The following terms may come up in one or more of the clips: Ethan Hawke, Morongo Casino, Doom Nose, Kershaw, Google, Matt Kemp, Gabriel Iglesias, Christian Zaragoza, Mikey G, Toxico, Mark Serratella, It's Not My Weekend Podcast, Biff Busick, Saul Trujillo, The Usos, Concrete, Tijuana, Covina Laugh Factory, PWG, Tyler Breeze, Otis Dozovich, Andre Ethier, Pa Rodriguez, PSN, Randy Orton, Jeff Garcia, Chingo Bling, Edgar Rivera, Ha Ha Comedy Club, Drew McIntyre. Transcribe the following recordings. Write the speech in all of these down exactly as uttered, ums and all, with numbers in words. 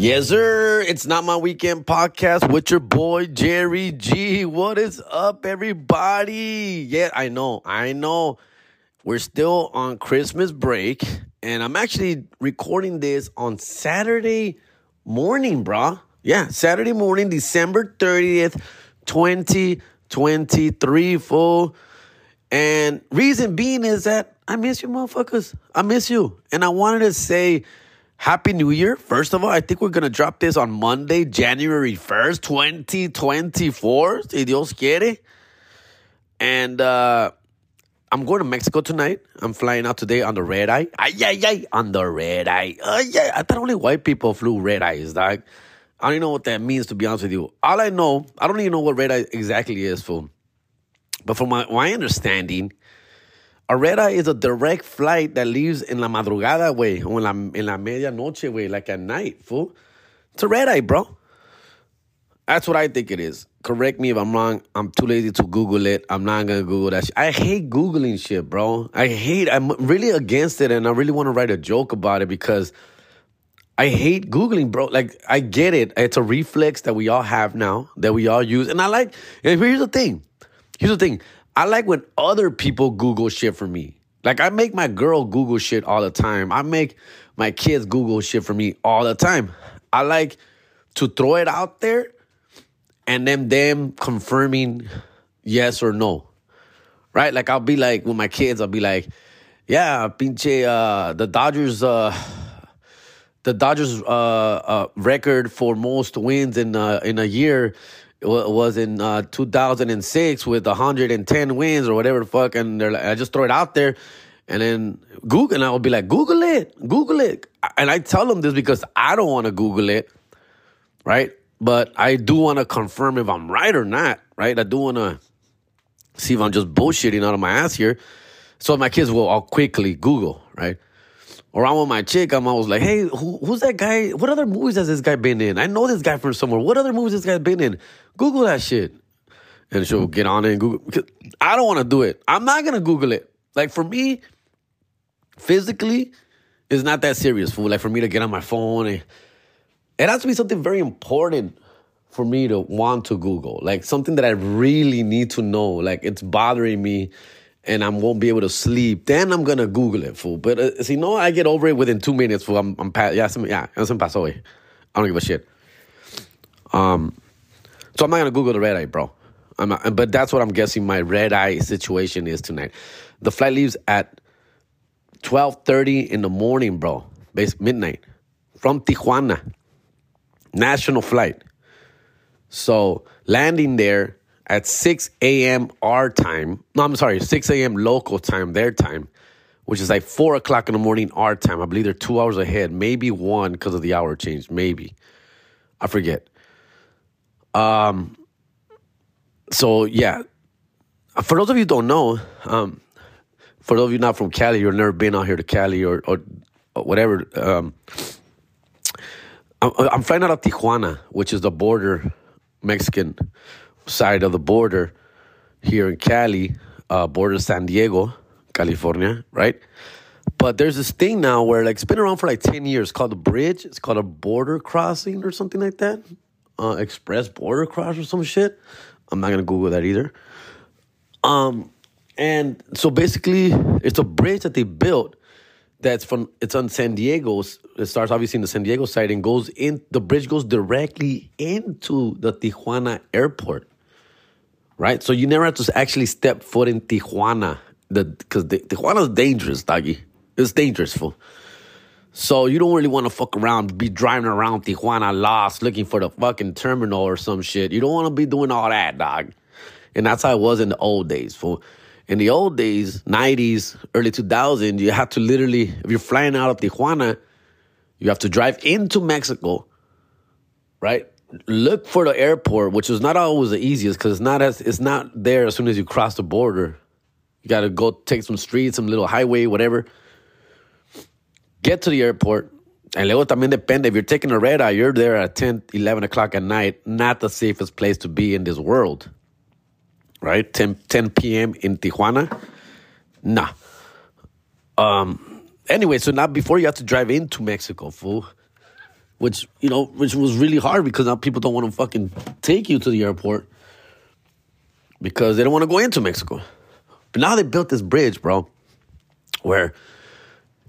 Yes, sir. It's Not My Weekend Podcast with your boy, Jerry G. What is up, everybody? Yeah, I know. I know. We're still on Christmas break, and I'm actually recording this on Saturday morning, brah. Yeah, Saturday morning, December thirtieth, twenty twenty-three, fool. And reason being is that I miss you, motherfuckers. I miss you. And I wanted to say Happy New Year. First of all, I think we're going to drop this on Monday, January first, twenty twenty-four. Si Dios quiere. And uh, I'm going to Mexico tonight. I'm flying out today on the red eye. Ay, ay, ay. On the red eye. Ay, ay. I thought only white people flew red eyes, dog. I don't even know what that means, to be honest with you. All I know, I don't even know what red eye exactly is, fool. But from my, my understanding, a red eye is a direct flight that leaves in la madrugada, way, or in la, in la medianoche, way, like at night, fool. It's a red eye, bro. That's what I think it is. Correct me if I'm wrong. I'm too lazy to Google it. I'm not going to Google that shit. I hate Googling shit, bro. I hate, I'm really against it, and I really want to write a joke about it because I hate Googling, bro. Like, I get it. It's a reflex that we all have now, that we all use. And I like, and here's the thing. Here's the thing. I like when other people Google shit for me. Like, I make my girl Google shit all the time. I make my kids Google shit for me all the time. I like to throw it out there and then them confirming yes or no. Right? Like, I'll be like, with my kids, I'll be like, yeah, pinche, uh, the Dodgers, uh, The Dodgers' uh, uh, record for most wins in uh, in a year w- was in uh, two thousand six with one hundred ten wins or whatever the fuck. And they're like, I just throw it out there. And then Google, and I would be like, Google it. Google it. And I tell them this because I don't want to Google it, right? But I do want to confirm if I'm right or not, right? I do want to see if I'm just bullshitting out of my ass here. So my kids will all quickly Google, right? Or I'm with my chick, I'm always like, hey, who, who's that guy? What other movies has this guy been in? I know this guy from somewhere. What other movies has this guy been in? Google that shit. And she'll get on it and Google. I don't want to do it. I'm not going to Google it. Like, for me, physically, it's not that serious, fool. Like, for me to get on my phone. And, it has to be something very important for me to want to Google. Like, something that I really need to know. Like, it's bothering me. And I won't be able to sleep. Then I'm gonna Google it, fool. But uh, see, no, I get over it within two minutes, fool. I'm, I'm past. Yeah, some, yeah, some pass away. I don't give a shit. Um, so I'm not gonna Google the red eye, bro. I'm not, but that's what I'm guessing my red eye situation is tonight. The flight leaves at twelve thirty in the morning, bro. Basically midnight from Tijuana. National flight. So landing there at six a.m. our time. No, I'm sorry, six a.m. local time, their time, which is like four o'clock in the morning our time. I believe they're two hours ahead, maybe one because of the hour change, maybe. I forget. Um. So, yeah. For those of you who don't know, um, for those of you not from Cali or never been out here to Cali or, or, or whatever, um, I'm, I'm flying out of Tijuana, which is the border Mexican side of the border here in Cali, uh, border San Diego, California, right? But there's this thing now where, like, it's been around for like ten years called the bridge. It's called a border crossing or something like that. Uh, express border cross or some shit. I'm not going to Google that either. Um, and so basically, it's a bridge that they built that's from, it's on San Diego. It starts obviously in the San Diego side and goes in, the bridge goes directly into the Tijuana airport. Right? So you never have to actually step foot in Tijuana. Because Tijuana is dangerous, doggy. It's dangerous, fool. So you don't really want to fuck around, be driving around Tijuana lost, looking for the fucking terminal or some shit. You don't want to be doing all that, dog. And that's how it was in the old days, fool. In the old days, nineties, early two thousands, you had to literally, if you're flying out of Tijuana, you have to drive into Mexico, right? Look for the airport, which is not always the easiest because it's not as it's not there as soon as you cross the border. You got to go take some streets, some little highway, whatever. Get to the airport. And luego también depende. If you're taking a red eye, you're there at ten, eleven o'clock at night. Not the safest place to be in this world. Right? ten p.m. in Tijuana? Nah. Um. Anyway, so now before you have to drive into Mexico, fool. which, you know, which was really hard because now people don't want to fucking take you to the airport because they don't want to go into Mexico. But now they built this bridge, bro, where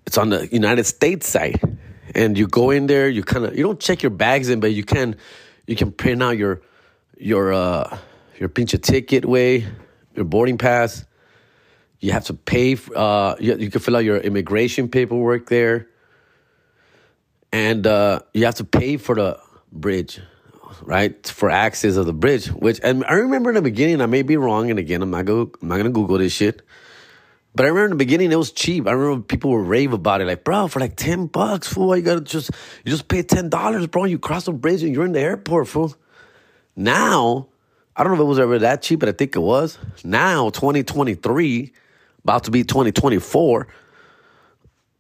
it's on the United States side. And you go in there, you kind of, you don't check your bags in, but you can, you can print out your, your, uh, your pinche ticket way, your boarding pass. You have to pay, uh, you, you can fill out your immigration paperwork there. And uh, you have to pay for the bridge, right? For access of the bridge, which, and I remember in the beginning, I may be wrong, and again, I'm not go, I'm not gonna Google this shit. But I remember in the beginning, it was cheap. I remember people would rave about it, like, bro, for like ten bucks, fool, you gotta just, you just pay ten dollars, bro. You cross the bridge and you're in the airport, fool. Now, I don't know if it was ever that cheap, but I think it was. Now, twenty twenty-three, about to be twenty twenty-four.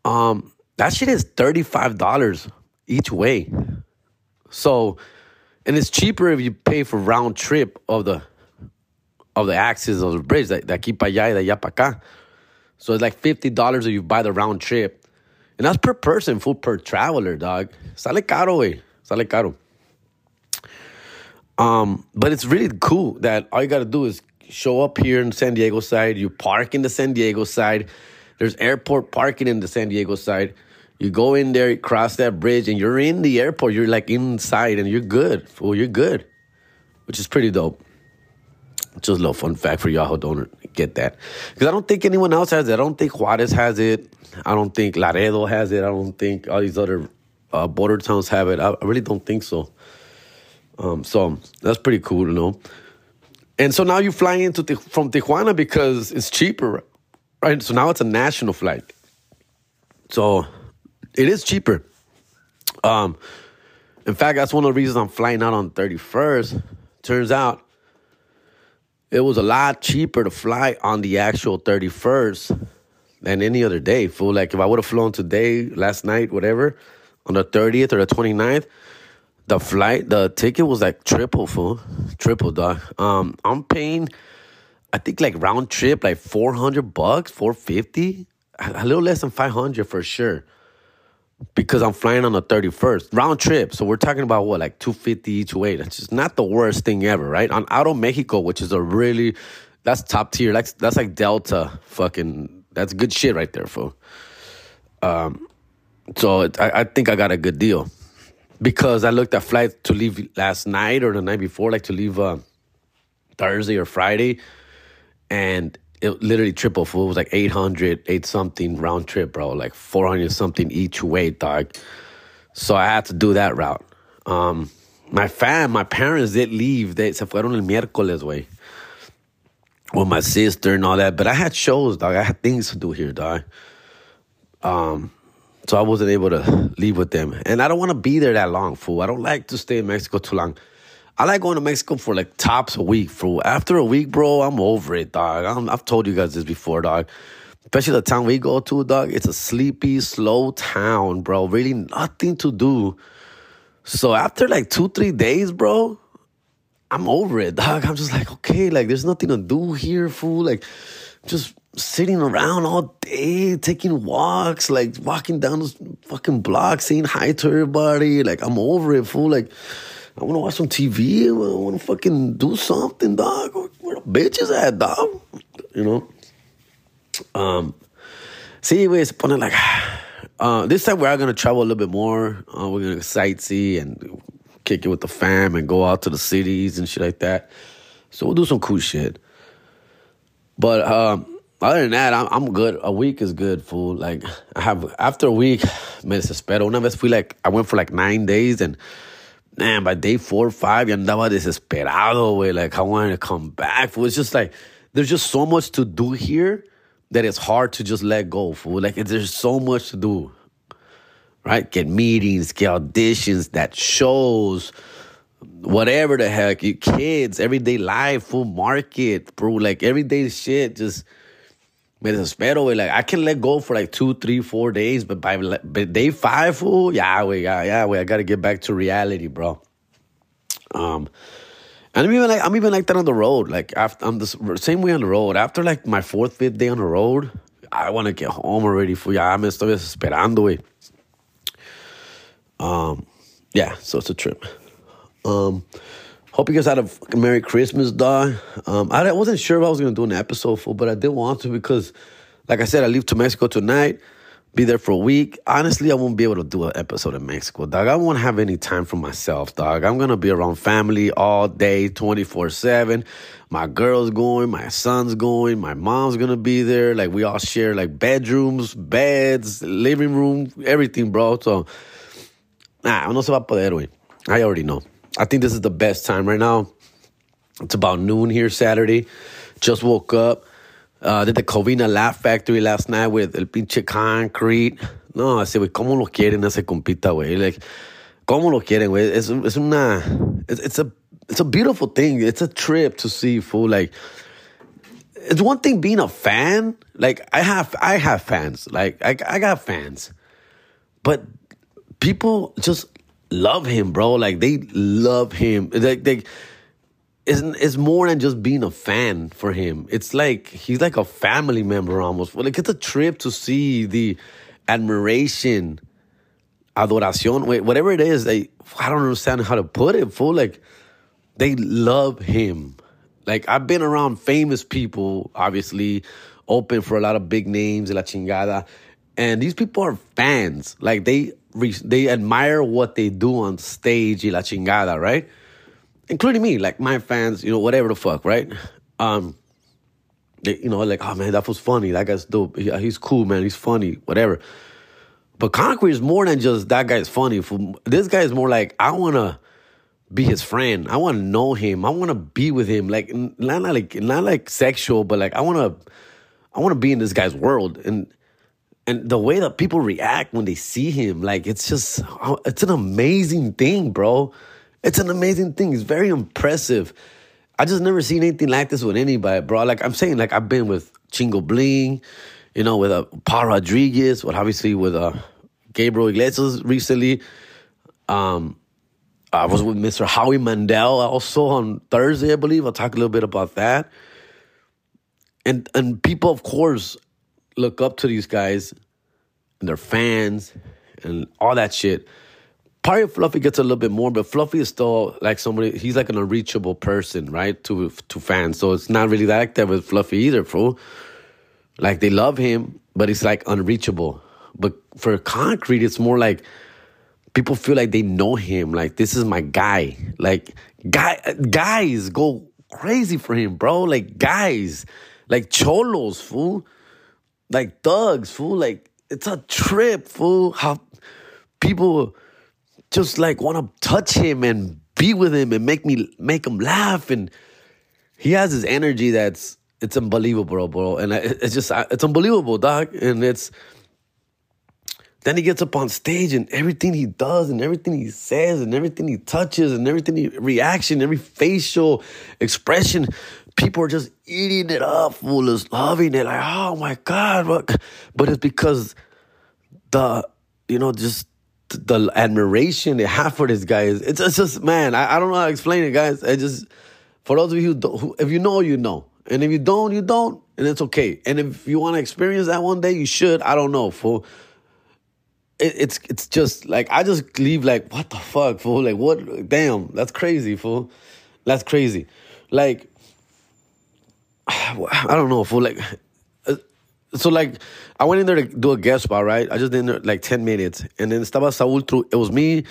Um. That shit is thirty-five dollars each way. So, and it's cheaper if you pay for round trip of the of the axis of the bridge, de aquí para allá y de allá para acá. So it's like fifty dollars if you buy the round trip. And that's per person, full per traveler, dog. Sale caro, güey. Sale caro. Um, but it's really cool that all you got to do is show up here in San Diego side. You park in the San Diego side. There's airport parking in the San Diego side. You go in there, you cross that bridge, and you're in the airport. You're, like, inside, and you're good, fool. You're good, which is pretty dope. Just a little fun fact for y'all who don't get that. Because I don't think anyone else has it. I don't think Juarez has it. I don't think Laredo has it. I don't think all these other uh, border towns have it. I, I really don't think so. Um, so that's pretty cool to know. And so now you fly into Tij- from Tijuana because it's cheaper, right? So now it's a national flight. So... it is cheaper. Um, in fact, that's one of the reasons I'm flying out on the thirty-first. Turns out it was a lot cheaper to fly on the actual thirty-first than any other day, fool. Like, if I would have flown today, last night, whatever, on the thirtieth or the twenty-ninth, the flight, the ticket was like triple, fool. Triple, dog. Um, I'm paying, I think, like round trip, like four hundred bucks, four fifty, a little less than five hundred for sure. Because I'm flying on the thirty-first. Round trip. So we're talking about, what, like two hundred fifty dollars each way. That's just not the worst thing ever, right? On Auto Mexico, which is a really... that's top tier. That's, that's like Delta fucking... that's good shit right there, fool. Um, so it, I, I think I got a good deal. Because I looked at flights to leave last night or the night before, like to leave uh, Thursday or Friday. And... it literally triple, fool. It was like eight hundred, eight something round trip, bro. Like four hundred something each way, dog. So I had to do that route. Um, my fam, my parents did leave. They se fueron el miércoles, way. With my sister and all that. But I had shows, dog. I had things to do here, dog. Um, so I wasn't able to leave with them. And I don't want to be there that long, fool. I don't like to stay in Mexico too long. I like going to Mexico for like tops a week, fool. After a week, bro, I'm over it, dog. I'm, I've told you guys this before, dog. Especially the town we go to, dog. It's a sleepy, slow town, bro. Really nothing to do. So after like two, three days, bro, I'm over it, dog. I'm just like, okay, like there's nothing to do here, fool. Like just sitting around all day, taking walks, like walking down those fucking blocks, saying hi to everybody. Like I'm over it, fool. Like... I want to watch some T V. I want to fucking do something, dog. Where the bitch is at, dog? You know? Um, so anyways, like, uh, this time we are going to travel a little bit more. Uh, we're going to sightsee and kick it with the fam and go out to the cities and shit like that. So we'll do some cool shit. But um, other than that, I'm, I'm good. A week is good, fool. Like, I have, after a week, me desespero. Una vez fui like, I went for like nine days and... man, by day four or five, yo andaba desesperado, güey. Like, I wanted to come back, fool. It's just like, there's just so much to do here that it's hard to just let go, fool. Like, there's so much to do, right? Get meetings, get auditions, that shows, whatever the heck. Your kids, everyday life, fool, market, bro. Like, everyday shit just... me desespero, güey. Like, I can let go for like two, three, four days, but by but day five, fool, yeah, güey, yeah, yeah, güey, I gotta get back to reality, bro. Um, and I'm even like, I'm even like that on the road. Like, after, I'm the same way on the road. After like my fourth, fifth day on the road, I wanna get home already, fool. Ya me estoy desesperando, güey. Um, yeah, so it's a trip. Um, hope you guys had a Merry Christmas, dog. Um, I wasn't sure if I was going to do an episode for, but I did want to because, like I said, I leave to Mexico tonight, be there for a week. Honestly, I won't be able to do an episode in Mexico, dog. I won't have any time for myself, dog. I'm going to be around family all day, twenty-four seven. My girl's going, my son's going, my mom's going to be there. Like, we all share, like, bedrooms, beds, living room, everything, bro. So, nah, no se va a poder, güey. I already know. I think this is the best time right now. It's about noon here Saturday. Just woke up. Uh, did the Covina Laugh Factory last night with el pinche Concrete. No, I said, güey, ¿cómo lo quieren ese compita, güey? Like, ¿cómo lo quieren, güey? It's, it's una... It's, it's a it's a beautiful thing. It's a trip to see, fool. Like, it's one thing being a fan. Like, I have I have fans. Like, I, I got fans. But people just... love him, bro. Like, they love him. Like, they, it's, it's more than just being a fan for him. It's like he's like a family member almost. Like, it's a trip to see the admiration, adoración, wait, whatever it is. They, I don't understand how to put it, fool. Like, they love him. Like, I've been around famous people, obviously, open for a lot of big names, la chingada. And these people are fans. Like, they they admire what they do on stage, y la chingada, right? Including me, like, my fans, you know, whatever the fuck, right? Um, they, you know, like, oh, man, that was funny. That guy's dope. He, he's cool, man. He's funny, whatever. But Concrete is more than just that guy's funny. This guy is more like, I want to be his friend. I want to know him. I want to be with him. Like not, not like, not like sexual, but, like, I want to I want to be in this guy's world. And And the way that people react when they see him, like, it's just, it's an amazing thing, bro. It's an amazing thing. It's very impressive. I just never seen anything like this with anybody, bro. Like, I'm saying, like, I've been with Chingo Bling, you know, with uh, Pa Rodriguez, but obviously with uh, Gabriel Iglesias recently. Um, I was with Mister Howie Mandel also on Thursday, I believe. I'll talk a little bit about that. And and people, of course, look up to these guys and their fans and all that shit. Probably Fluffy gets a little bit more, but Fluffy is still like somebody, he's like an unreachable person, right, to to fans. So it's not really like that with Fluffy either, bro. Like, they love him, but it's like unreachable. But for Concrete, it's more like people feel like they know him. Like, this is my guy. Like, guy, guys go crazy for him, bro. Like, guys, like cholos, fool. Like, thugs, fool. Like, it's a trip, fool. How people just, like, want to touch him and be with him and make me make him laugh. And he has this energy that's, it's unbelievable, bro. And it's just, it's unbelievable, dog. And it's, then he gets up on stage and everything he does and everything he says and everything he touches and everything he, reaction, every facial expression, people are just eating it up, fool, just loving it. Like, oh, my God. But, but it's because the, you know, just the admiration they have for this guy is, it's, it's just, man, I, I don't know how to explain it, guys. I just, for those of you who, don't, who, if you know, you know. And if you don't, you don't. And it's okay. And if you want to experience that one day, you should. I don't know, fool. It, it's, it's just, like, I just leave, like, what the fuck, fool? Like, what? Damn, that's crazy, fool. That's crazy. Like, I don't know, fool. Like, so, like, I went in there to do a guest spot, right? I just did in there, like, ten minutes. And then estaba Saul Trujillo. It was me,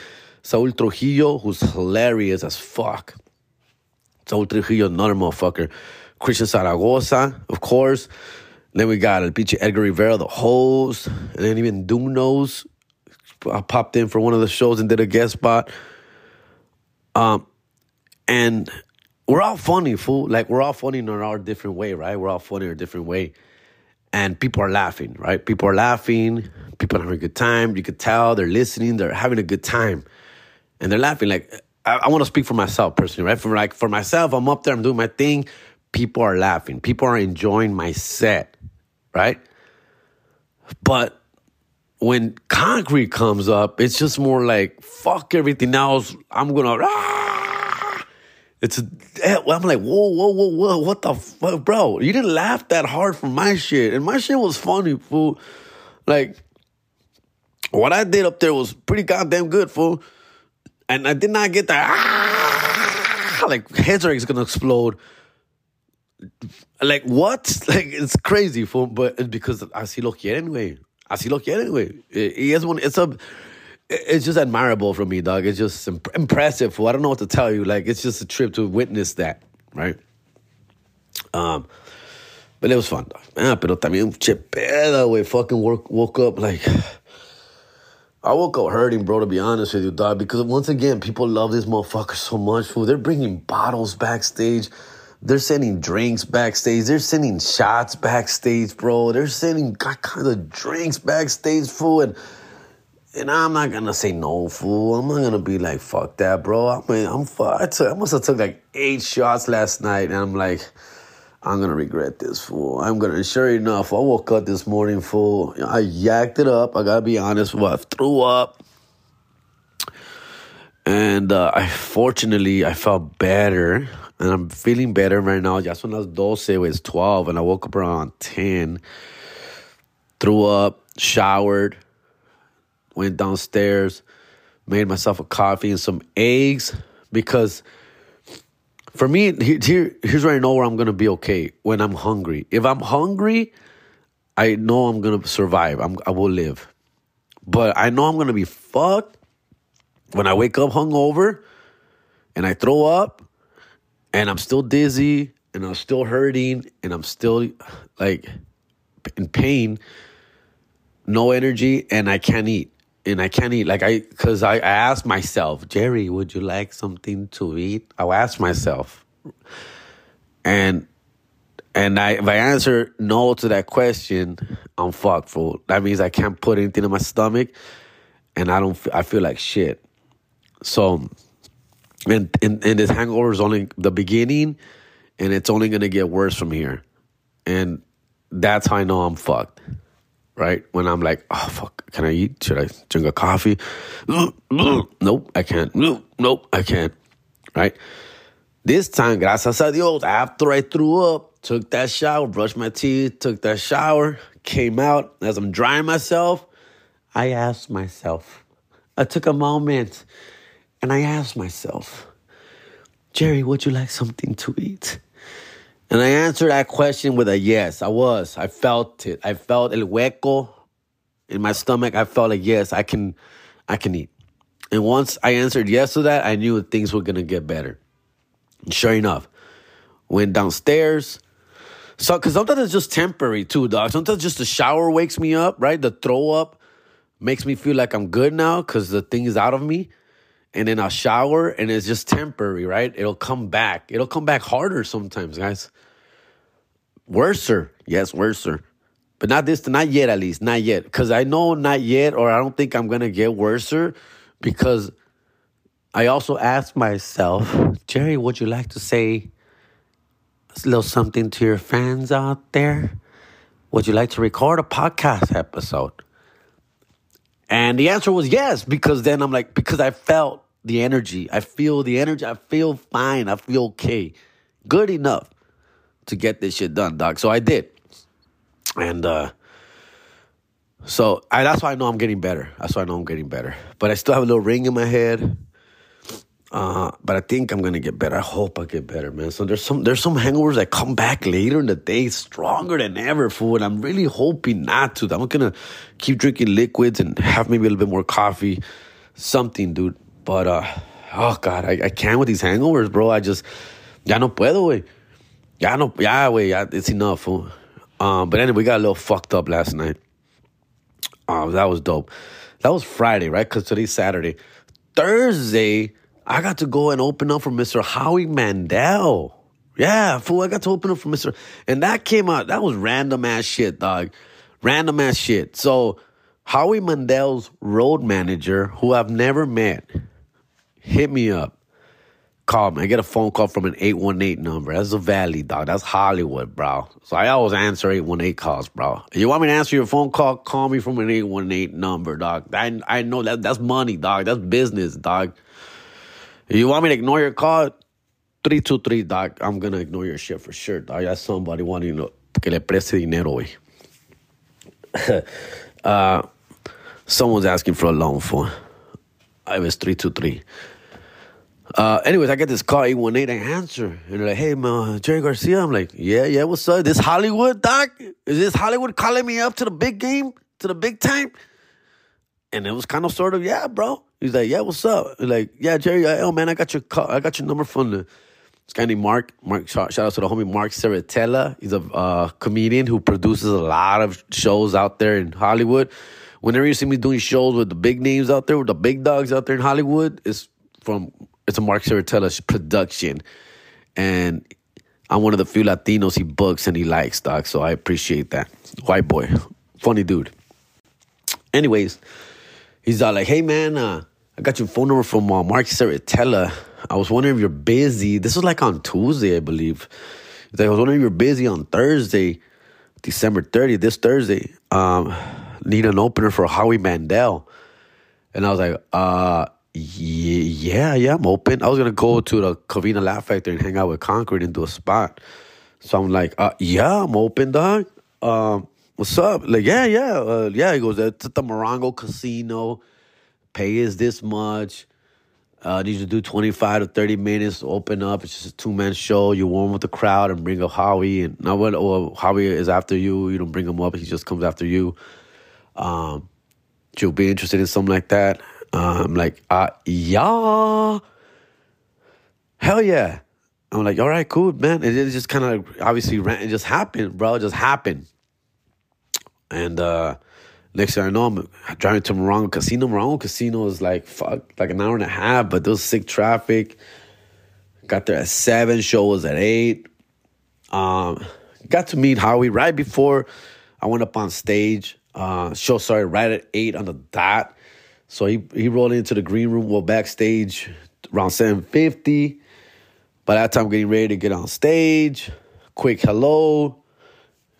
Saul Trujillo, who's hilarious as fuck. Saul Trujillo, another motherfucker. Christian Zaragoza, of course. Then we got El Piche Edgar Rivera, the host. And then even Doom Nose. I popped in for one of the shows and did a guest spot. Um, and... We're all funny, fool. Like, we're all funny in our different way, right? We're all funny in a different way. And people are laughing, right? People are laughing. People are having a good time. You could tell they're listening. They're having a good time. And they're laughing. Like, I, I want to speak for myself personally, right? For, like, for myself, I'm up there. I'm doing my thing. People are laughing. People are enjoying my set, right? But when Concrete comes up, it's just more like, fuck everything else. I'm going to... Ah! It's a, I'm like, whoa, whoa, whoa, whoa, what the fuck, bro? You didn't laugh that hard for my shit. And my shit was funny, fool. Like, what I did up there was pretty goddamn good, fool. And I did not get that. Ah, like, heads are going to explode. Like, what? Like, it's crazy. For, but it's because así lo quieren, güey. Así lo quieren, güey. It's, it's, a, it's just admirable for me, dog. It's just imp- impressive. For, I don't know what to tell you. Like, it's just a trip to witness that, right? Um, But it was fun, dog. Ah, pero también, che pedo, güey. Fucking woke, woke up, like... I woke up hurting, bro, to be honest with you, dog, because once again, people love this motherfucker so much, fool. They're bringing bottles backstage. They're sending drinks backstage. They're sending shots backstage, bro. They're sending all kinds of drinks backstage, fool. And, and I'm not going to say no, fool. I'm not going to be like, fuck that, bro. I mean, I'm fuck. I, took, I must have took like eight shots last night, and I'm like... I'm going to regret this, fool. I'm going to, sure enough, I woke up this morning, fool. I yacked it up. I got to be honest, fool. I threw up. And uh, I fortunately, I felt better. And I'm feeling better right now. Ya son las doce, it's twelve. And I woke up around ten. Threw up, showered, went downstairs, made myself a coffee and some eggs because... For me, here, here's where I know where I'm going to be okay, when I'm hungry. If I'm hungry, I know I'm going to survive. I'm, I will live. But I know I'm going to be fucked when I wake up hungover and I throw up and I'm still dizzy and I'm still hurting and I'm still, like, in pain, no energy, and I can't eat. And I can't eat, like, I, because I, I asked myself, Jerry, would you like something to eat? I'll ask myself. And and I, if I answer no to that question, I'm fucked, fool. That means I can't put anything in my stomach, and I don't, I feel like shit. So, and, and, and this hangover is only the beginning, and it's only going to get worse from here. And that's how I know I'm fucked. Right? When I'm like, oh, fuck, can I eat? Should I drink a coffee? Nope, I can't. Nope, I can't. Right? This time, gracias a Dios, after I threw up, took that shower, brushed my teeth, took that shower, came out. As I'm drying myself, I asked myself. I took a moment, and I asked myself, Jerry, would you like something to eat? And I answered that question with a yes. I was. I felt it. I felt el hueco in my stomach. I felt like, yes, I can I can eat. And once I answered yes to that, I knew things were going to get better. And sure enough, went downstairs. So, because sometimes it's just temporary too, dog. Sometimes just the shower wakes me up, right? The throw up makes me feel like I'm good now because the thing is out of me. And then I'll shower, and it's just temporary, right? It'll come back. It'll come back harder sometimes, guys. Worser. Yes, worser. But not this, not yet at least, not yet. Because I know not yet, or I don't think I'm going to get worser because I also asked myself, Jerry, would you like to say a little something to your fans out there? Would you like to record a podcast episode? And the answer was yes, because then I'm like, because I felt the energy. I feel the energy. I feel fine. I feel okay. Good enough to get this shit done, dog. So I did. And uh, so I, that's why I know I'm getting better. That's why I know I'm getting better. But I still have a little ring in my head. Uh, but I think I'm going to get better. I hope I get better, man. So there's some there's some hangovers that come back later in the day stronger than ever, fool. And I'm really hoping not to. I'm going to keep drinking liquids and have maybe a little bit more coffee, something, dude. But, uh, oh, God, I, I can't with these hangovers, bro. I just, ya no puedo, güey. Ya no, ya, güey, ya, it's enough, fool. Um, but anyway, we got a little fucked up last night. Uh, that was dope. That was Friday, right? Because today's Saturday. Thursday... I got to go and open up for Mister Howie Mandel. Yeah, fool, I got to open up for Mister And that came out, that was random-ass shit, dog. Random-ass shit. So, Howie Mandel's road manager, who I've never met, hit me up. Called me. I get a phone call from an eight one eight number. That's the Valley, dog. That's Hollywood, bro. So, I always answer eight one eight calls, bro. If you want me to answer your phone call, call me from an eight one eight number, dog. I, I know that that's money, dog. That's business, dog. You want me to ignore your call? three two three, doc. I'm going to ignore your shit for sure, doc. That's somebody wanting to que le preste dinero, güey. uh, someone's asking for a loan, fool. I was three two three. Uh, anyways, I get this call, eight one eight, I answer. And they're like, hey, man, Jerry Garcia. I'm like, yeah, yeah, what's up? This Hollywood, doc? Is this Hollywood calling me up to the big game? To the big time? And it was kind of sort of, yeah, bro. He's like, yeah, what's up? He's like, yeah, Jerry, oh, man, I got your call. I got your number from the... This guy named Mark. Mark, shout out to the homie Mark Serratella. He's a uh, comedian who produces a lot of shows out there in Hollywood. Whenever you see me doing shows with the big names out there, with the big dogs out there in Hollywood, it's from it's a Mark Serratella production. And I'm one of the few Latinos he books and he likes, dog. So I appreciate that. White boy. Funny dude. Anyways, he's all like, hey, man, uh, I got your phone number from uh, Mark Serratella. I was wondering if you're busy. This was like on Tuesday, I believe. Like, I was wondering if you're busy on Thursday, December thirtieth, this Thursday. Um, need an opener for Howie Mandel. And I was like, uh, yeah, yeah, I'm open. I was going to go to the Covina Laugh Factory and hang out with Concrete and do a spot. So I'm like, uh, yeah, I'm open, dog. Um, what's up? Like, yeah, yeah. Uh, yeah, he goes, it's at the Morongo Casino. Pay is this much. Uh, need to do twenty-five to thirty minutes to open up. It's just a two-man show. You warm with the crowd and bring up Howie. And now when oh, Howie is after you, you don't bring him up. He just comes after you. Um, you'll be interested in something like that. Uh, I'm like, uh, yeah. Hell yeah. I'm like, all right, cool, man. And it just kind of obviously ran. It just happened, bro. It just happened. And, uh... next thing I know, I'm driving to Morongo Casino. Morongo Casino is like, fuck, like an hour and a half, but there was sick traffic. Got there at seven, show was at eight. Um, got to meet Howie right before I went up on stage. Uh, show started right at eight on the dot. So he, he rolled into the green room, well, backstage around seven fifty. By that time, getting ready to get on stage. Quick hello.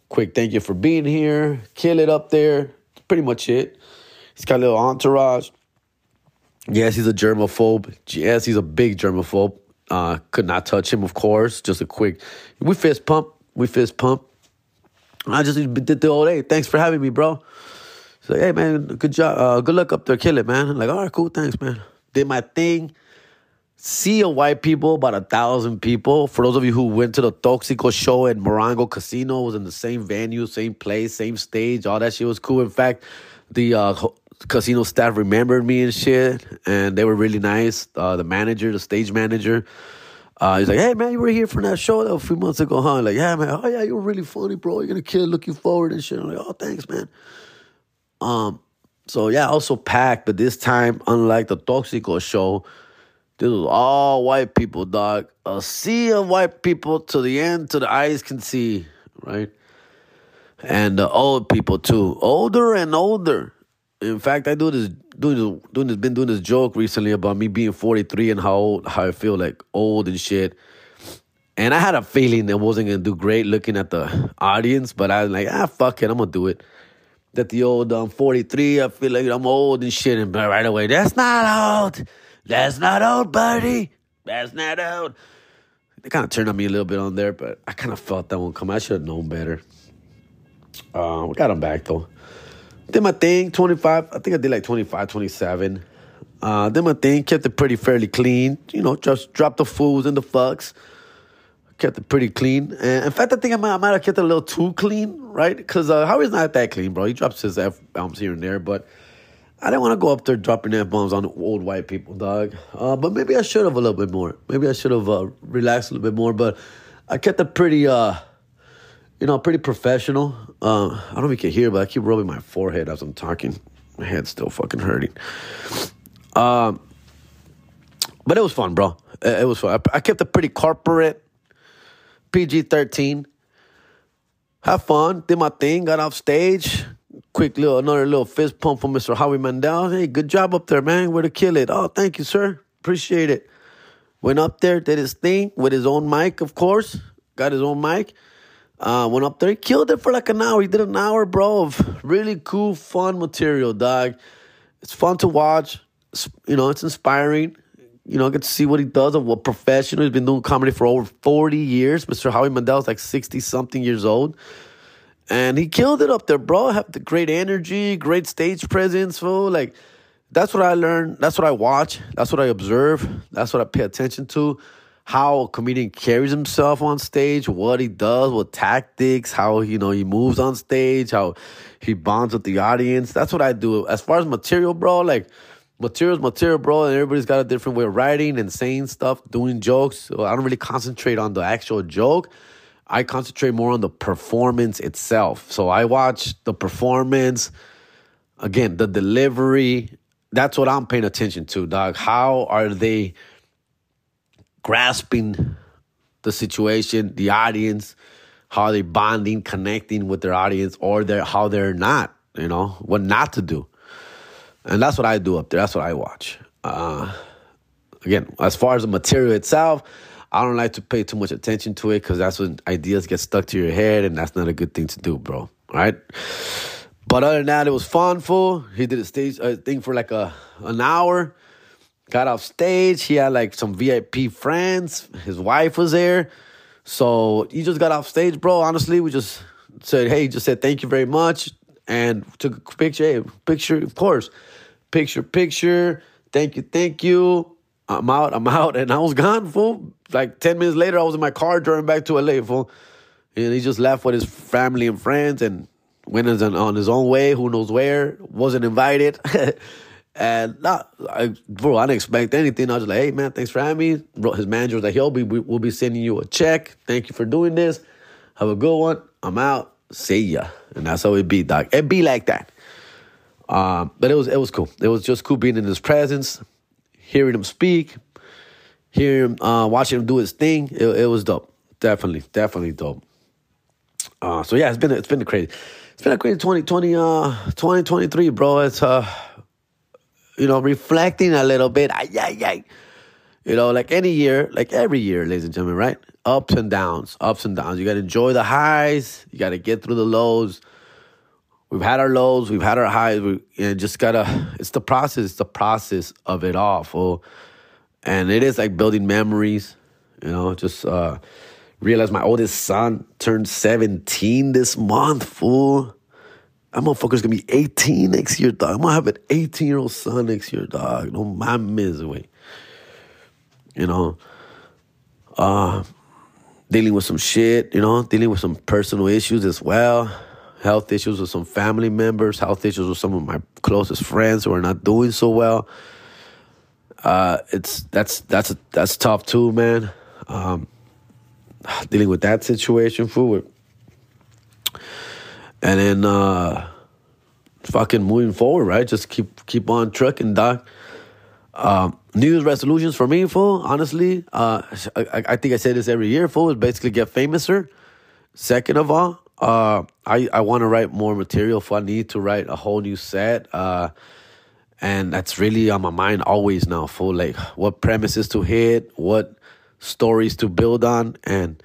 Quick thank you for being here. Kill it up there. Pretty much it. He's got a little entourage. Yes, he's a germaphobe. Yes, he's a big germaphobe. Uh, could not touch him, of course. Just a quick, we fist pump. We fist pump. I just did the old, hey, thanks for having me, bro. So, hey, man, good job. Uh, good luck up there. Kill it, man. I'm like, all right, cool. Thanks, man. Did my thing. See a white people, about a thousand people. For those of you who went to the Toxico show at Morongo Casino, it was in the same venue, same place, same stage. All that shit was cool. In fact, the uh, casino staff remembered me and shit, and they were really nice. Uh, the manager, the stage manager, uh, he's like, hey, man, you were here for that show that was a few months ago, huh? I'm like, yeah, man. Oh, yeah, you were really funny, bro. You're going to kill looking forward and shit. I'm like, oh, thanks, man. Um, So, yeah, also packed, but this time, unlike the Toxico show, this was all white people, dog. A sea of white people to the end, to the eyes can see, right? And the old people too, older and older. In fact, I do this, doing this, doing this, been doing this joke recently about me being forty-three and how old, how I feel like old and shit. And I had a feeling that I wasn't gonna do great looking at the audience, but I was like, ah, fuck it, I'm gonna do it. That the old, I'm um, forty-three, I feel like I'm old and shit, and right away, that's not old. That's not old, buddy. That's not old. They kind of turned on me a little bit on there, but I kind of felt that one coming. I should have known better. Uh, we got them back, though. Did my thing, twenty-five. I think I did like twenty-five, twenty-seven. Uh, did my thing, kept it pretty fairly clean. You know, just dropped the fools and the fucks. Kept it pretty clean. And in fact, I think I might, I might have kept it a little too clean, right? Because uh, Howie's not that clean, bro. He drops his F-bombs here and there, but... I didn't want to go up there dropping F-bombs on old white people, dog. Uh, but maybe I should have a little bit more. Maybe I should have uh, relaxed a little bit more. But I kept it pretty, uh, you know, pretty professional. Uh, I don't know if you can hear, but I keep rubbing my forehead as I'm talking. My head's still fucking hurting. Um, but it was fun, bro. It, it was fun. I, I kept it pretty corporate, P G thirteen. Have fun. Did my thing. Got off stage. Quick little, another little fist pump for Mister Howie Mandel. Hey, good job up there, man. Way to kill it. Oh, thank you, sir. Appreciate it. Went up there, did his thing with his own mic, of course. Got his own mic. Uh, went up there. He killed it for like an hour. He did an hour, bro, of really cool, fun material, dog. It's fun to watch. It's, you know, it's inspiring. You know, I get to see what he does of what professional. He's been doing comedy for over forty years. Mister Howie Mandel is like sixty-something years old. And he killed it up there, bro. Have the great energy, great stage presence, fool. Like, that's what I learn. That's what I watch. That's what I observe. That's what I pay attention to. How a comedian carries himself on stage, what he does, what tactics, how, you know, he moves on stage, how he bonds with the audience. That's what I do. As far as material, bro, like material's material, bro, and everybody's got a different way of writing and saying stuff, doing jokes. So I don't really concentrate on the actual joke. I concentrate more on the performance itself. So I watch the performance, again, the delivery. That's what I'm paying attention to, dog. How are they grasping the situation, the audience, how are they bonding, connecting with their audience, or their how they're not, you know, what not to do. And that's what I do up there. That's what I watch. Uh, again, as far as the material itself, I don't like to pay too much attention to it because that's when ideas get stuck to your head, and that's not a good thing to do, bro. All right? But other than that, it was fun, fool. He did a stage uh, thing for like a an hour. Got off stage. He had like some V I P friends. His wife was there. So he just got off stage, bro. Honestly, we just said, hey, just said thank you very much. And took a picture. Hey, picture, of course. Picture, picture. Thank you, thank you. I'm out, I'm out. And I was gone, fool. Like ten minutes later, I was in my car driving back to L A, fool. And he just left with his family and friends and went on his own way, who knows where. Wasn't invited. And not, I, bro, I didn't expect anything. I was like, hey, man, thanks for having me. Bro, his manager was like, yo, we, we'll be sending you a check. Thank you for doing this. Have a good one. I'm out. See ya. And that's how it be, dog. It be like that. Um, but it was it was cool. It was just cool being in his presence, hearing him speak, hearing him, uh, watching him do his thing. It, it was dope. Definitely, definitely dope. Uh, so, yeah, it's been, it's been crazy. It's been a crazy twenty twenty-three, bro. It's... uh. You know, reflecting a little bit, ay, ay, ay. You know, like any year, like every year, ladies and gentlemen, right? Ups and downs, ups and downs. You got to enjoy the highs. You got to get through the lows. We've had our lows. We've had our highs. We you know, just got to, it's the process. It's the process of it all, fool. And it is like building memories, you know, just uh, realize my oldest son turned seventeen this month, fool. That motherfucker's gonna be eighteen next year, dog. I'm gonna have an eighteen-year-old son next year, dog. No, my misery. You know, uh, dealing with some shit, you know, dealing with some personal issues as well. Health issues with some family members, health issues with some of my closest friends who are not doing so well. Uh, it's that's that's that's tough too, man. Um, dealing with that situation, fool. And then uh, fucking moving forward, right? Just keep keep on trucking, doc. Um, New Year's resolutions for me, fool, honestly. Uh, I, I think I say this every year, fool, is basically get famouser. Second of all, uh, I, I want to write more material, fool. I need to write a whole new set. Uh, and that's really on my mind always now, fool. Like what premises to hit, what stories to build on, and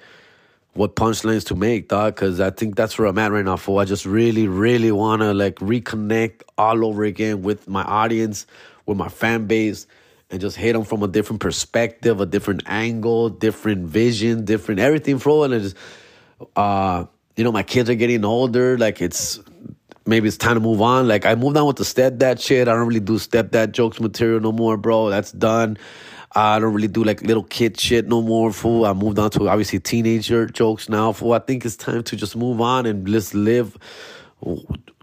what punchlines to make, dog, because I think that's where I'm at right now, fool. I just really, really want to, like, reconnect all over again with my audience, with my fan base, and just hit them from a different perspective, a different angle, different vision, different everything, fool. And I just, uh, you know, my kids are getting older. Like, it's, maybe it's time to move on. Like, I moved on with the stepdad shit. I don't really do stepdad jokes material no more, bro. That's done. I don't really do, like, little kid shit no more, fool. I moved on to, obviously, teenager jokes now, fool. I think it's time to just move on and just live,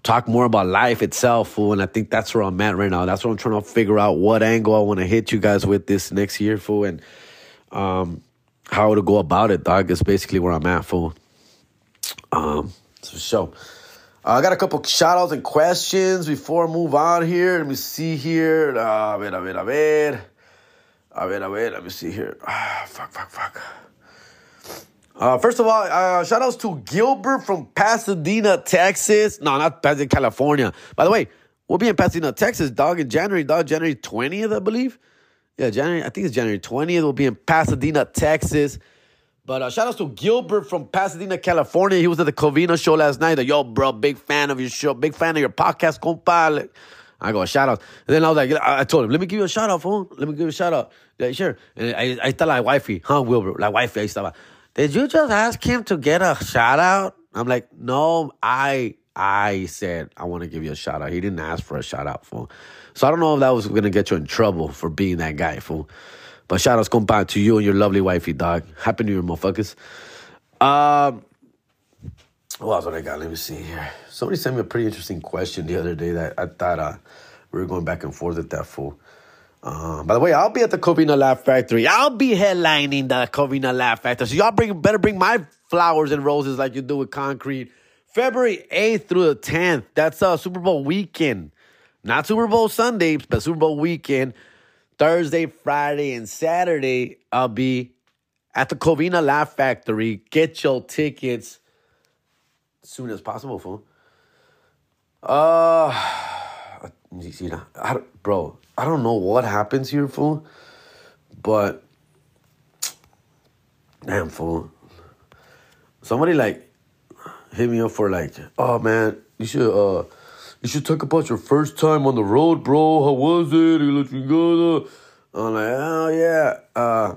talk more about life itself, fool. And I think that's where I'm at right now. That's what I'm trying to figure out, what angle I want to hit you guys with this next year, fool, and um, how to go about it, dog. It's basically where I'm at, fool. Um, so, show. Uh, I got a couple shout-outs and questions before I move on here. Let me see here. A ver, a ver, a ver. I wait, I wait, let me see here. Ah, fuck, fuck, fuck. Uh, first of all, uh, shout outs to Gilbert from Pasadena, Texas. No, not Pasadena, California. By the way, we'll be in Pasadena, Texas, dog, in January, dog, January twentieth, I believe. Yeah, January, I think it's January twentieth. We'll be in Pasadena, Texas. But uh, shout outs to Gilbert from Pasadena, California. He was at the Covina show last night. Like, yo, bro, big fan of your show, big fan of your podcast, compadre. I go, shout out. And then I was like, I told him, let me give you a shout out, fool. Let me give you a shout out. Yeah, sure. And I, I tell like wifey, huh, Wilbur? Like wifey, I used to like, did you just ask him to get a shout out? I'm like, no, I I said, I want to give you a shout out. He didn't ask for a shout out, fool. So I don't know if that was going to get you in trouble for being that guy, fool. But shout outs come back to you and your lovely wifey, dog. Happy New Year, motherfuckers. Um, what else did I got? Let me see here. Somebody sent me a pretty interesting question the other day that I thought uh, we were going back and forth with that fool. Uh, by the way, I'll be at the Covina Laugh Factory. I'll be headlining the Covina Laugh Factory. So y'all bring, better bring my flowers and roses like you do with Concrete. February eighth through the tenth. That's uh, Super Bowl weekend. Not Super Bowl Sunday, but Super Bowl weekend. Thursday, Friday, and Saturday, I'll be at the Covina Laugh Factory. Get your tickets as soon as possible, fool. Uh... You know, I, bro, I don't know what happens here, fool, but damn, fool. Somebody like hit me up for like, oh man, you should uh, you should talk about your first time on the road, bro. How was it? You let you go. I'm like, oh yeah. Uh,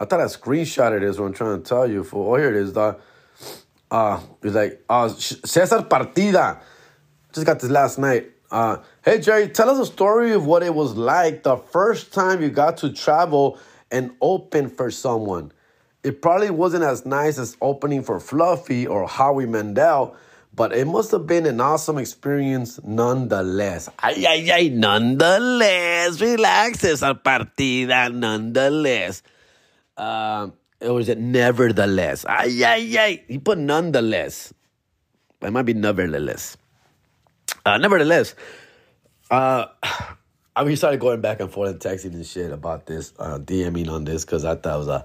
I thought I screenshotted this. What I'm trying to tell you, fool. Oh, here it is, dog. Uh, it's like, uh, Cesar Partida. Just got this last night. Uh, hey, Jerry, tell us a story of what it was like the first time you got to travel and open for someone. It probably wasn't as nice as opening for Fluffy or Howie Mandel, but it must have been an awesome experience nonetheless. Ay, ay, ay, nonetheless. Relax, esa partida, nonetheless. Uh, or is it nevertheless? Ay, ay, ay. He put nonetheless. It might be nevertheless. Uh, nevertheless, uh, I mean, started going back and forth and texting and shit about this, uh, DMing on this, because I thought it was uh,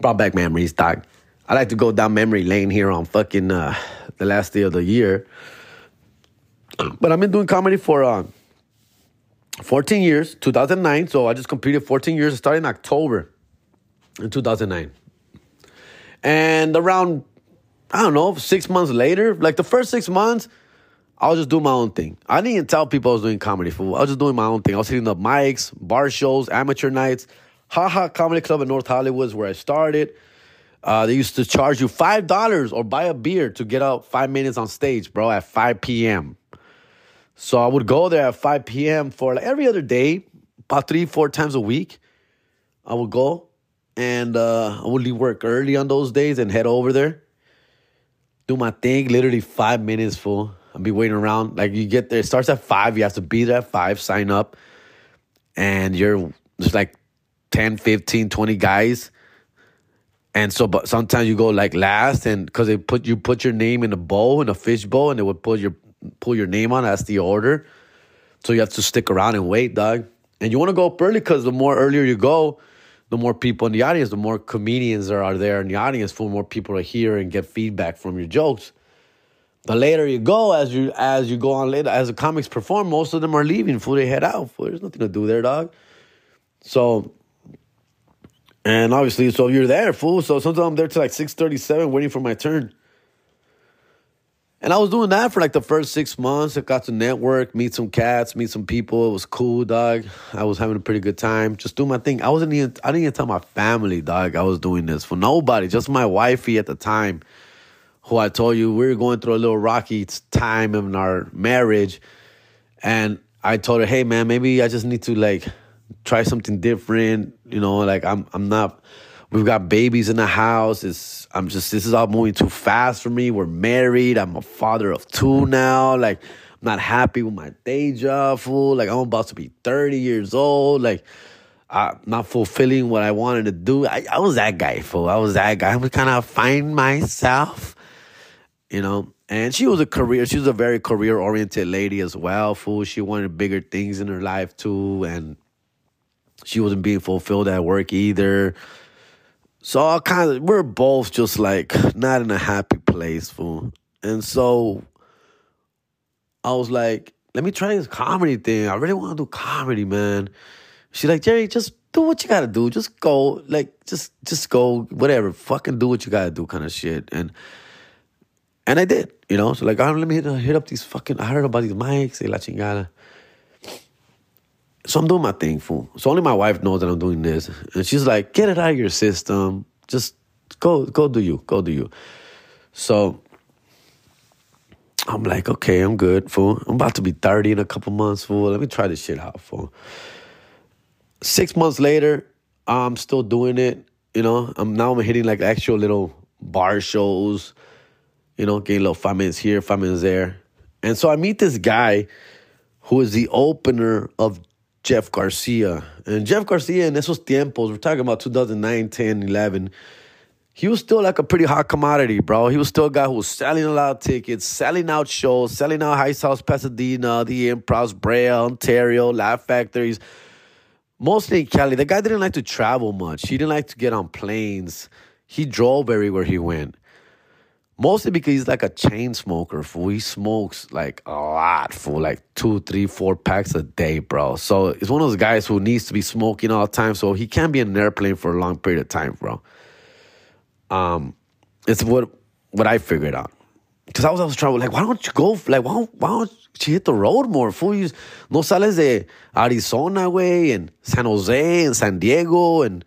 brought back memories, doc. I like to go down memory lane here on fucking uh, the last day of the year. But I've been doing comedy for uh, fourteen years, two thousand nine. So I just completed fourteen years. I started in October in two thousand nine. And around, I don't know, six months later, like the first six months, I was just doing my own thing. I didn't even tell people I was doing comedy, fool. I was just doing my own thing. I was hitting up mics, bar shows, amateur nights. Ha Ha Comedy Club in North Hollywood is where I started. Uh, they used to charge you five dollars or buy a beer to get out five minutes on stage, bro, at five p.m. So I would go there at five p.m. for like every other day, about three, four times a week. I would go, and uh, I would leave work early on those days and head over there. Do my thing, literally five minutes, fool. I'll be waiting around. Like, you get there, it starts at five. You have to be there at five, sign up. And you're, there's like ten, fifteen, twenty guys. And so, but sometimes you go like last, and because they put, you put your name in a bowl, in a fish bowl, and they would pull your, pull your name on. That's the order. So you have to stick around and wait, dog. And you want to go up early because the more earlier you go, the more people in the audience, the more comedians there are there in the audience, for more people to hear and get feedback from your jokes. The later you go, as you as you go on later, as the comics perform, most of them are leaving, fool. They head out, fool. There's nothing to do there, dog. So, and obviously, so you're there, fool. So sometimes I'm there till like six thirty-seven, waiting for my turn. And I was doing that for like the first six months. I got to network, meet some cats, meet some people. It was cool, dog. I was having a pretty good time, just doing my thing. I wasn't even, I didn't even tell my family, dog, I was doing this for nobody, just my wifey at the time. Who I told you, we were going through a little rocky time in our marriage. And I told her, hey, man, maybe I just need to, like, try something different. You know, like, I'm I'm not, we've got babies in the house. It's, I'm just, this is all moving too fast for me. We're married. I'm a father of two now. Like, I'm not happy with my day job, fool. Like, I'm about to be thirty years old. Like, I'm not fulfilling what I wanted to do. I, I was that guy, fool. I was that guy. I was kind of find myself. You know, and she was a career, she was a very career-oriented lady as well, fool. She wanted bigger things in her life, too, and she wasn't being fulfilled at work either. So all kinds of, we're both just, like, not in a happy place, fool. And so I was like, let me try this comedy thing. I really want to do comedy, man. She's like, Jerry, just do what you got to do. Just go, like, just just go, whatever. Fucking do what you got to do kind of shit. And... And I did, you know. So, like, oh, let me hit, hit up these fucking... I heard about these mics, la chingada. So I'm doing my thing, fool. So only my wife knows that I'm doing this. And she's like, get it out of your system. Just go go do you. Go do you. So I'm like, okay, I'm good, fool. I'm about to be thirty in a couple months, fool. Let me try this shit out, fool. Six months later, I'm still doing it. You know, I'm now I'm hitting like actual little bar shows. You know, getting a little five minutes here, five minutes there. And so I meet this guy who is the opener of Jeff Garcia. And Jeff Garcia in esos tiempos, we're talking about two thousand nine, ten, eleven, he was still like a pretty hot commodity, bro. He was still a guy who was selling a lot of tickets, selling out shows, selling out Heist House, Pasadena, the Improvs, Brea, Ontario, Laugh Factories. Mostly in Cali. The guy didn't like to travel much. He didn't like to get on planes. He drove everywhere he went. Mostly because he's like a chain smoker, fool. He smokes like a lot, fool. Like two, three, four packs a day, bro. So he's one of those guys who needs to be smoking all the time. So he can't be in an airplane for a long period of time, bro. Um, it's what what I figured out. Because I was, I was trying to, like, why don't you go? Like, why don't, why don't you hit the road more, fool? You, no sales de Arizona, way, and San Jose, and San Diego, and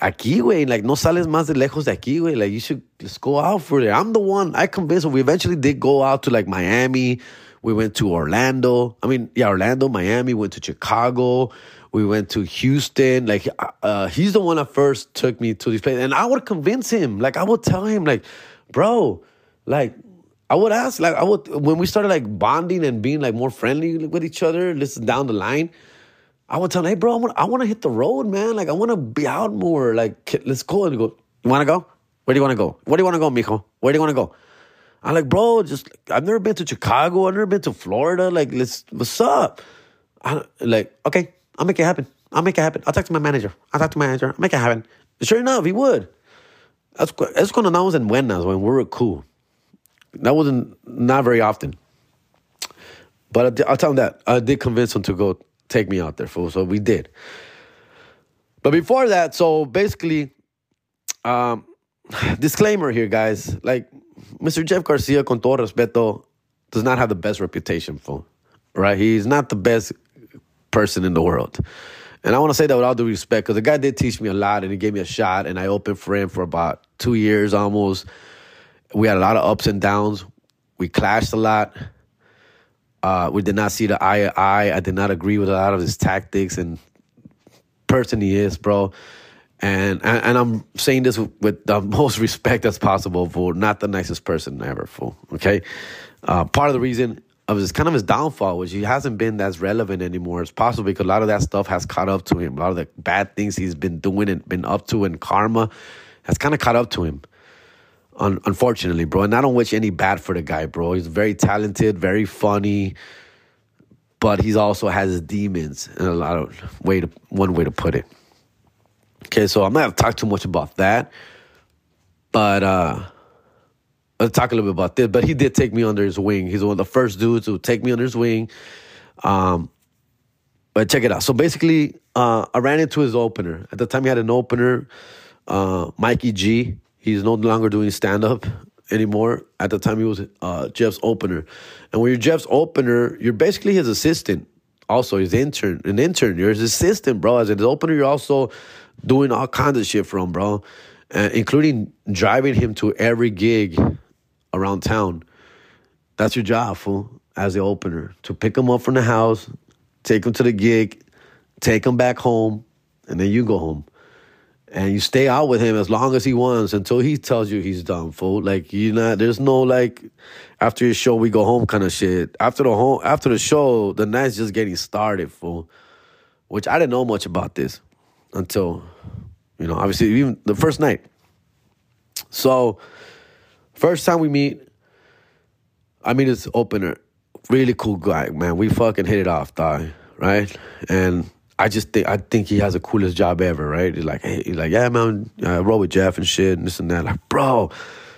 aquí, güey, like, no sales más de lejos de aquí, güey. Like, you should just go out for it. I'm the one. I convinced him. We eventually did go out to, like, Miami. We went to Orlando. I mean, yeah, Orlando, Miami. Went to Chicago. We went to Houston. Like, uh, he's the one that first took me to these places. And I would convince him. Like, I would tell him, like, bro, like, I would ask. Like, I would, when we started, like, bonding and being, like, more friendly with each other, listen down the line, I would tell him, hey, bro, I want, I want to hit the road, man. Like, I want to be out more. Like, let's go. And he goes, you want to go? Where do you want to go? Where do you want to go, mijo? Where do you want to go? I'm like, bro, just, I've never been to Chicago. I've never been to Florida. Like, let's, what's up? I, like, okay, I'll make it happen. I'll make it happen. I'll talk to my manager. I'll talk to my manager. I'll make it happen. Sure enough, he would. That's, that's cuando andamos en buenas, when we were cool. That wasn't, not very often. But I, I'll tell him that. I did convince him to go take me out there, fool. So we did. But before that, so basically, um, disclaimer here, guys. Like, Mister Jeff Garcia, con todo respeto, does not have the best reputation, fool. Right? He's not the best person in the world. And I want to say that with all due respect, because the guy did teach me a lot, and he gave me a shot, and I opened for him for about two years almost. We had a lot of ups and downs. We clashed a lot. Uh, we did not see the eye to eye. I did not agree with a lot of his tactics and person he is, bro. And and, and I'm saying this with, with the most respect that's possible, fool. Not the nicest person ever, fool. Okay? Uh, part of the reason of his kind of his downfall, which he hasn't been as relevant anymore as possible, because a lot of that stuff has caught up to him. A lot of the bad things he's been doing and been up to, and karma has kind of caught up to him. Unfortunately, bro, and I don't wish any bad for the guy, bro. He's very talented, very funny, but he's also has demons in a lot of way to one way to put it. Okay, so I'm not gonna talk too much about that, but uh, let's talk a little bit about this. But he did take me under his wing. He's one of the first dudes who take me under his wing. Um, but check it out. So basically, uh, I ran into his opener. At the time, he had an opener, uh, Mikey G. He's no longer doing stand-up anymore. At the time, he was uh, Jeff's opener. And when you're Jeff's opener, you're basically his assistant. Also, his intern. An intern. You're his assistant, bro. As an opener, you're also doing all kinds of shit for him, bro. Uh, including driving him to every gig around town. That's your job, fool, as the opener. To pick him up from the house, take him to the gig, take him back home, and then you go home. And you stay out with him as long as he wants until he tells you he's done, fool. Like, you not, there's no, like, after your show, we go home kind of shit. After the home, after the show, the night's just getting started, fool. Which I didn't know much about this until, you know, obviously, even the first night. So, first time we meet, I meet his opener. Really cool guy, man. We fucking hit it off, dog, right? And I just think I think he has the coolest job ever, right? He's like, hey, he's like, yeah, man, I roll with Jeff and shit and this and that. Like, bro,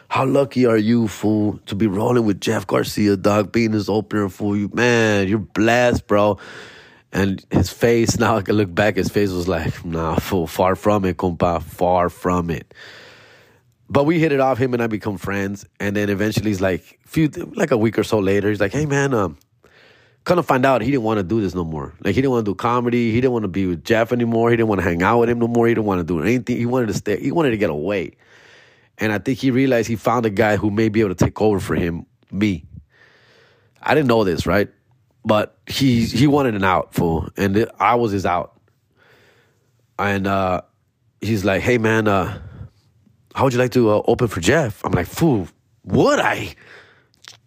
how lucky are you, fool, to be rolling with Jeff Garcia, dog, being his opener, fool? You, man, you're blessed, bro. And his face, now I can look back, his face was like, nah, fool, far from it, compa, far from it. But we hit it off, him and I become friends, and then eventually he's like, few, like a week or so later, he's like, hey, man, um. Kind of find out he didn't want to do this no more. Like, he didn't want to do comedy. He didn't want to be with Jeff anymore. He didn't want to hang out with him no more. He didn't want to do anything. He wanted to stay. He wanted to get away. And I think he realized he found a guy who may be able to take over for him, me. I didn't know this, right? But he he wanted an out, fool, and it, I was his out. And uh, he's like, "Hey, man, uh, how would you like to uh, open for Jeff?" I'm like, "Fool, would I?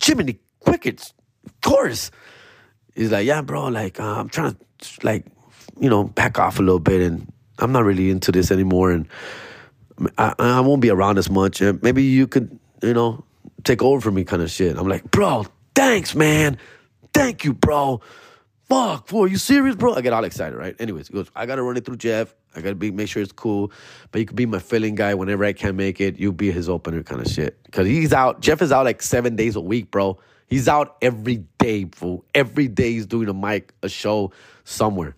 Jiminy Crickets, of course." He's like, "Yeah, bro. Like, uh, I'm trying to, like, you know, back off a little bit, and I'm not really into this anymore, and I, I won't be around as much. And maybe you could, you know, take over for me, kind of shit." I'm like, "Bro, thanks, man. Thank you, bro. Fuck, fool, are you serious, bro?" I get all excited, right? Anyways, he goes, "I got to run it through Jeff. I got to be make sure it's cool. But you could be my filling guy whenever I can't make it. You'll be his opener," kind of shit. Because he's out. Jeff is out like seven days a week, bro. He's out every day, fool. Every day he's doing a mic, a show somewhere.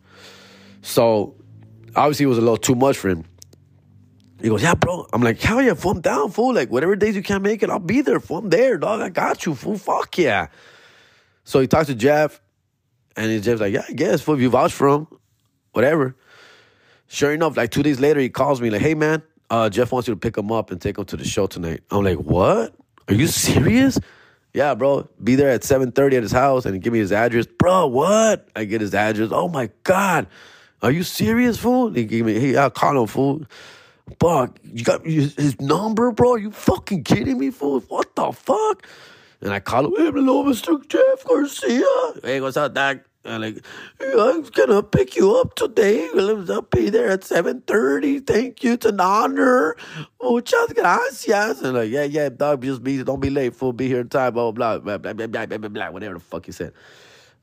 So obviously it was a little too much for him. He goes, "Yeah, bro." I'm like, "Hell yeah, fool, I'm down, fool. Like, whatever days you can't make it, I'll be there, fool. I'm there, dog. I got you, fool. Fuck yeah." So he talks to Jeff, and Jeff's like, "Yeah, I guess, fool, if you vouch for him, whatever." Sure enough, like two days later, he calls me like, "Hey, man, uh, Jeff wants you to pick him up and take him to the show tonight." I'm like, "What? Are you serious?" "Yeah, bro, be there at seven thirty at his house," and he give me his address. "Bro, what?" I get his address. "Oh, my God. Are you serious, fool?" He gave me, "Hey, I'll call him, fool. Fuck, you got his number, bro? Are you fucking kidding me, fool? What the fuck?" And I call him, "Hey, hello, Mister Jeff Garcia. Hey, what's up, Doc? I'm like, I'm going to pick you up today. I'll be there at seven thirty. Thank you. It's an honor. Muchas gracias." And like, yeah, yeah, dog, just be, don't be late, fool. Be here in time, blah, blah, blah, blah, blah, blah, blah, blah, whatever the fuck he said.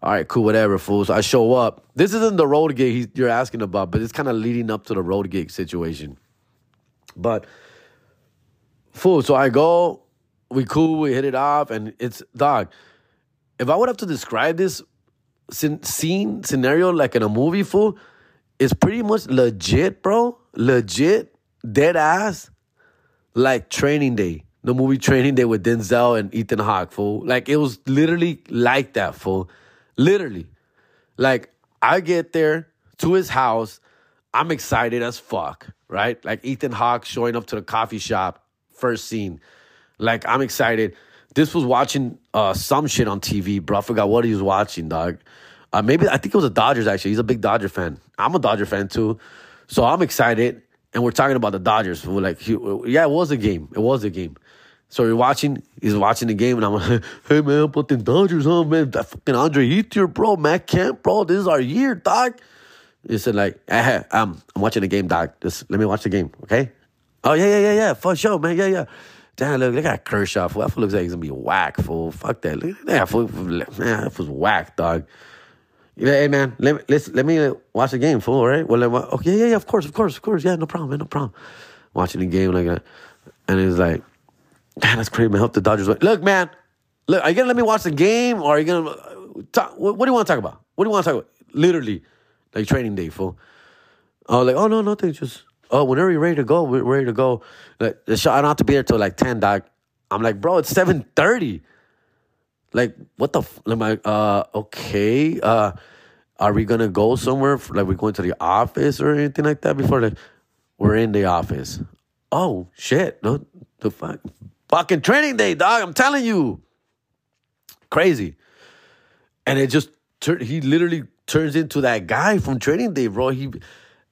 All right, cool, whatever, fool. So I show up. This isn't the road gig he, you're asking about, but it's kind of leading up to the road gig situation. But, fool, so I go. We cool, we hit it off, and it's, dog, if I would have to describe this scene, scenario like in a movie, fool, it's pretty much legit, bro, legit, dead ass, like Training Day, the movie Training Day with Denzel and Ethan Hawke, fool. Like, it was literally like that, fool, literally. Like, I get there to his house, I'm excited as fuck, right? Like, Ethan Hawke showing up to the coffee shop, first scene. Like, I'm excited. This was watching uh, some shit on T V, bro. I forgot what he was watching, dog. Uh, maybe, I think it was the Dodgers, actually. He's a big Dodger fan. I'm a Dodger fan, too. So I'm excited, and we're talking about the Dodgers. We're like, he, yeah, it was a game. It was a game. So we're watching. He's watching the game, and I'm like, "Hey, man, but the Dodgers, huh, man? That fucking Andre Ethier, bro. Matt Kemp, bro. This is our year, dog." He said, like, eh, um, I'm watching the game, dog. Just let me watch the game, okay? "Oh, yeah, yeah, yeah, yeah. For sure, man. Yeah, yeah. Damn, look, look at Kershaw, fool. That fool looks like he's going to be whack, fool. Fuck that. Look at that, fool. Man, that fool's whack, dog. Hey, man, let me, let's, let me watch the game, fool, all right? Well, okay, yeah, yeah, yeah, of course, of course, of course. Yeah, no problem, man, no problem." Watching the game like that. And it's like, "Damn, that's crazy, man. Hope the Dodgers win." "Look, man, look, are you going to let me watch the game? Or are you going to talk? What, what do you want to talk about? What do you want to talk about?" Literally, like Training Day, fool. I was like, "Oh, no, nothing, just... oh, whenever you're ready to go, we're ready to go. Like, the show, I don't have to be there till like ten, dog." I'm like, "Bro, it's seven thirty. Like, what the f-? I'm like, uh, okay. Uh, are we going to go somewhere? For, like, we're going to the office or anything like that before? Like, we're in the office." "Oh, shit. No, the fuck? Fucking Training Day, dog. I'm telling you." Crazy. And it just, tur- he literally turns into that guy from Training Day, bro. He...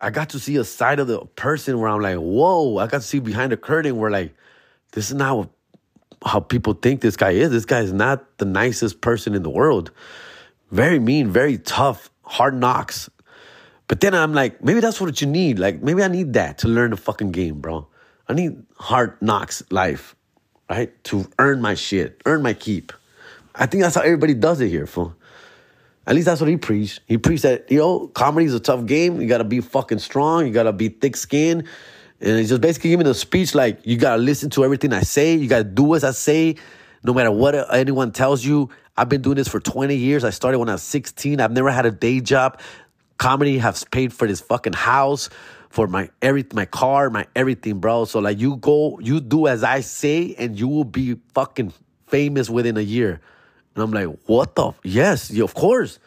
I got to see a side of the person where I'm like, whoa. I got to see behind the curtain where, like, this is not what, how people think this guy is. This guy is not the nicest person in the world. Very mean, very tough, hard knocks. But then I'm like, maybe that's what you need. Like, maybe I need that to learn the fucking game, bro. I need hard knocks life, right? To earn my shit, earn my keep. I think that's how everybody does it here, fool. At least that's what he preached. He preached that, you know, comedy is a tough game. You got to be fucking strong. You got to be thick-skinned. And he just basically giving a speech like, you got to listen to everything I say. You got to do as I say, no matter what anyone tells you. I've been doing this for twenty years. I started when I was sixteen. I've never had a day job. Comedy has paid for this fucking house, for my every, my car, my everything, bro. So, like, you go, you do as I say, and you will be fucking famous within a year. And I'm like, what the? F- yes, yeah, of course.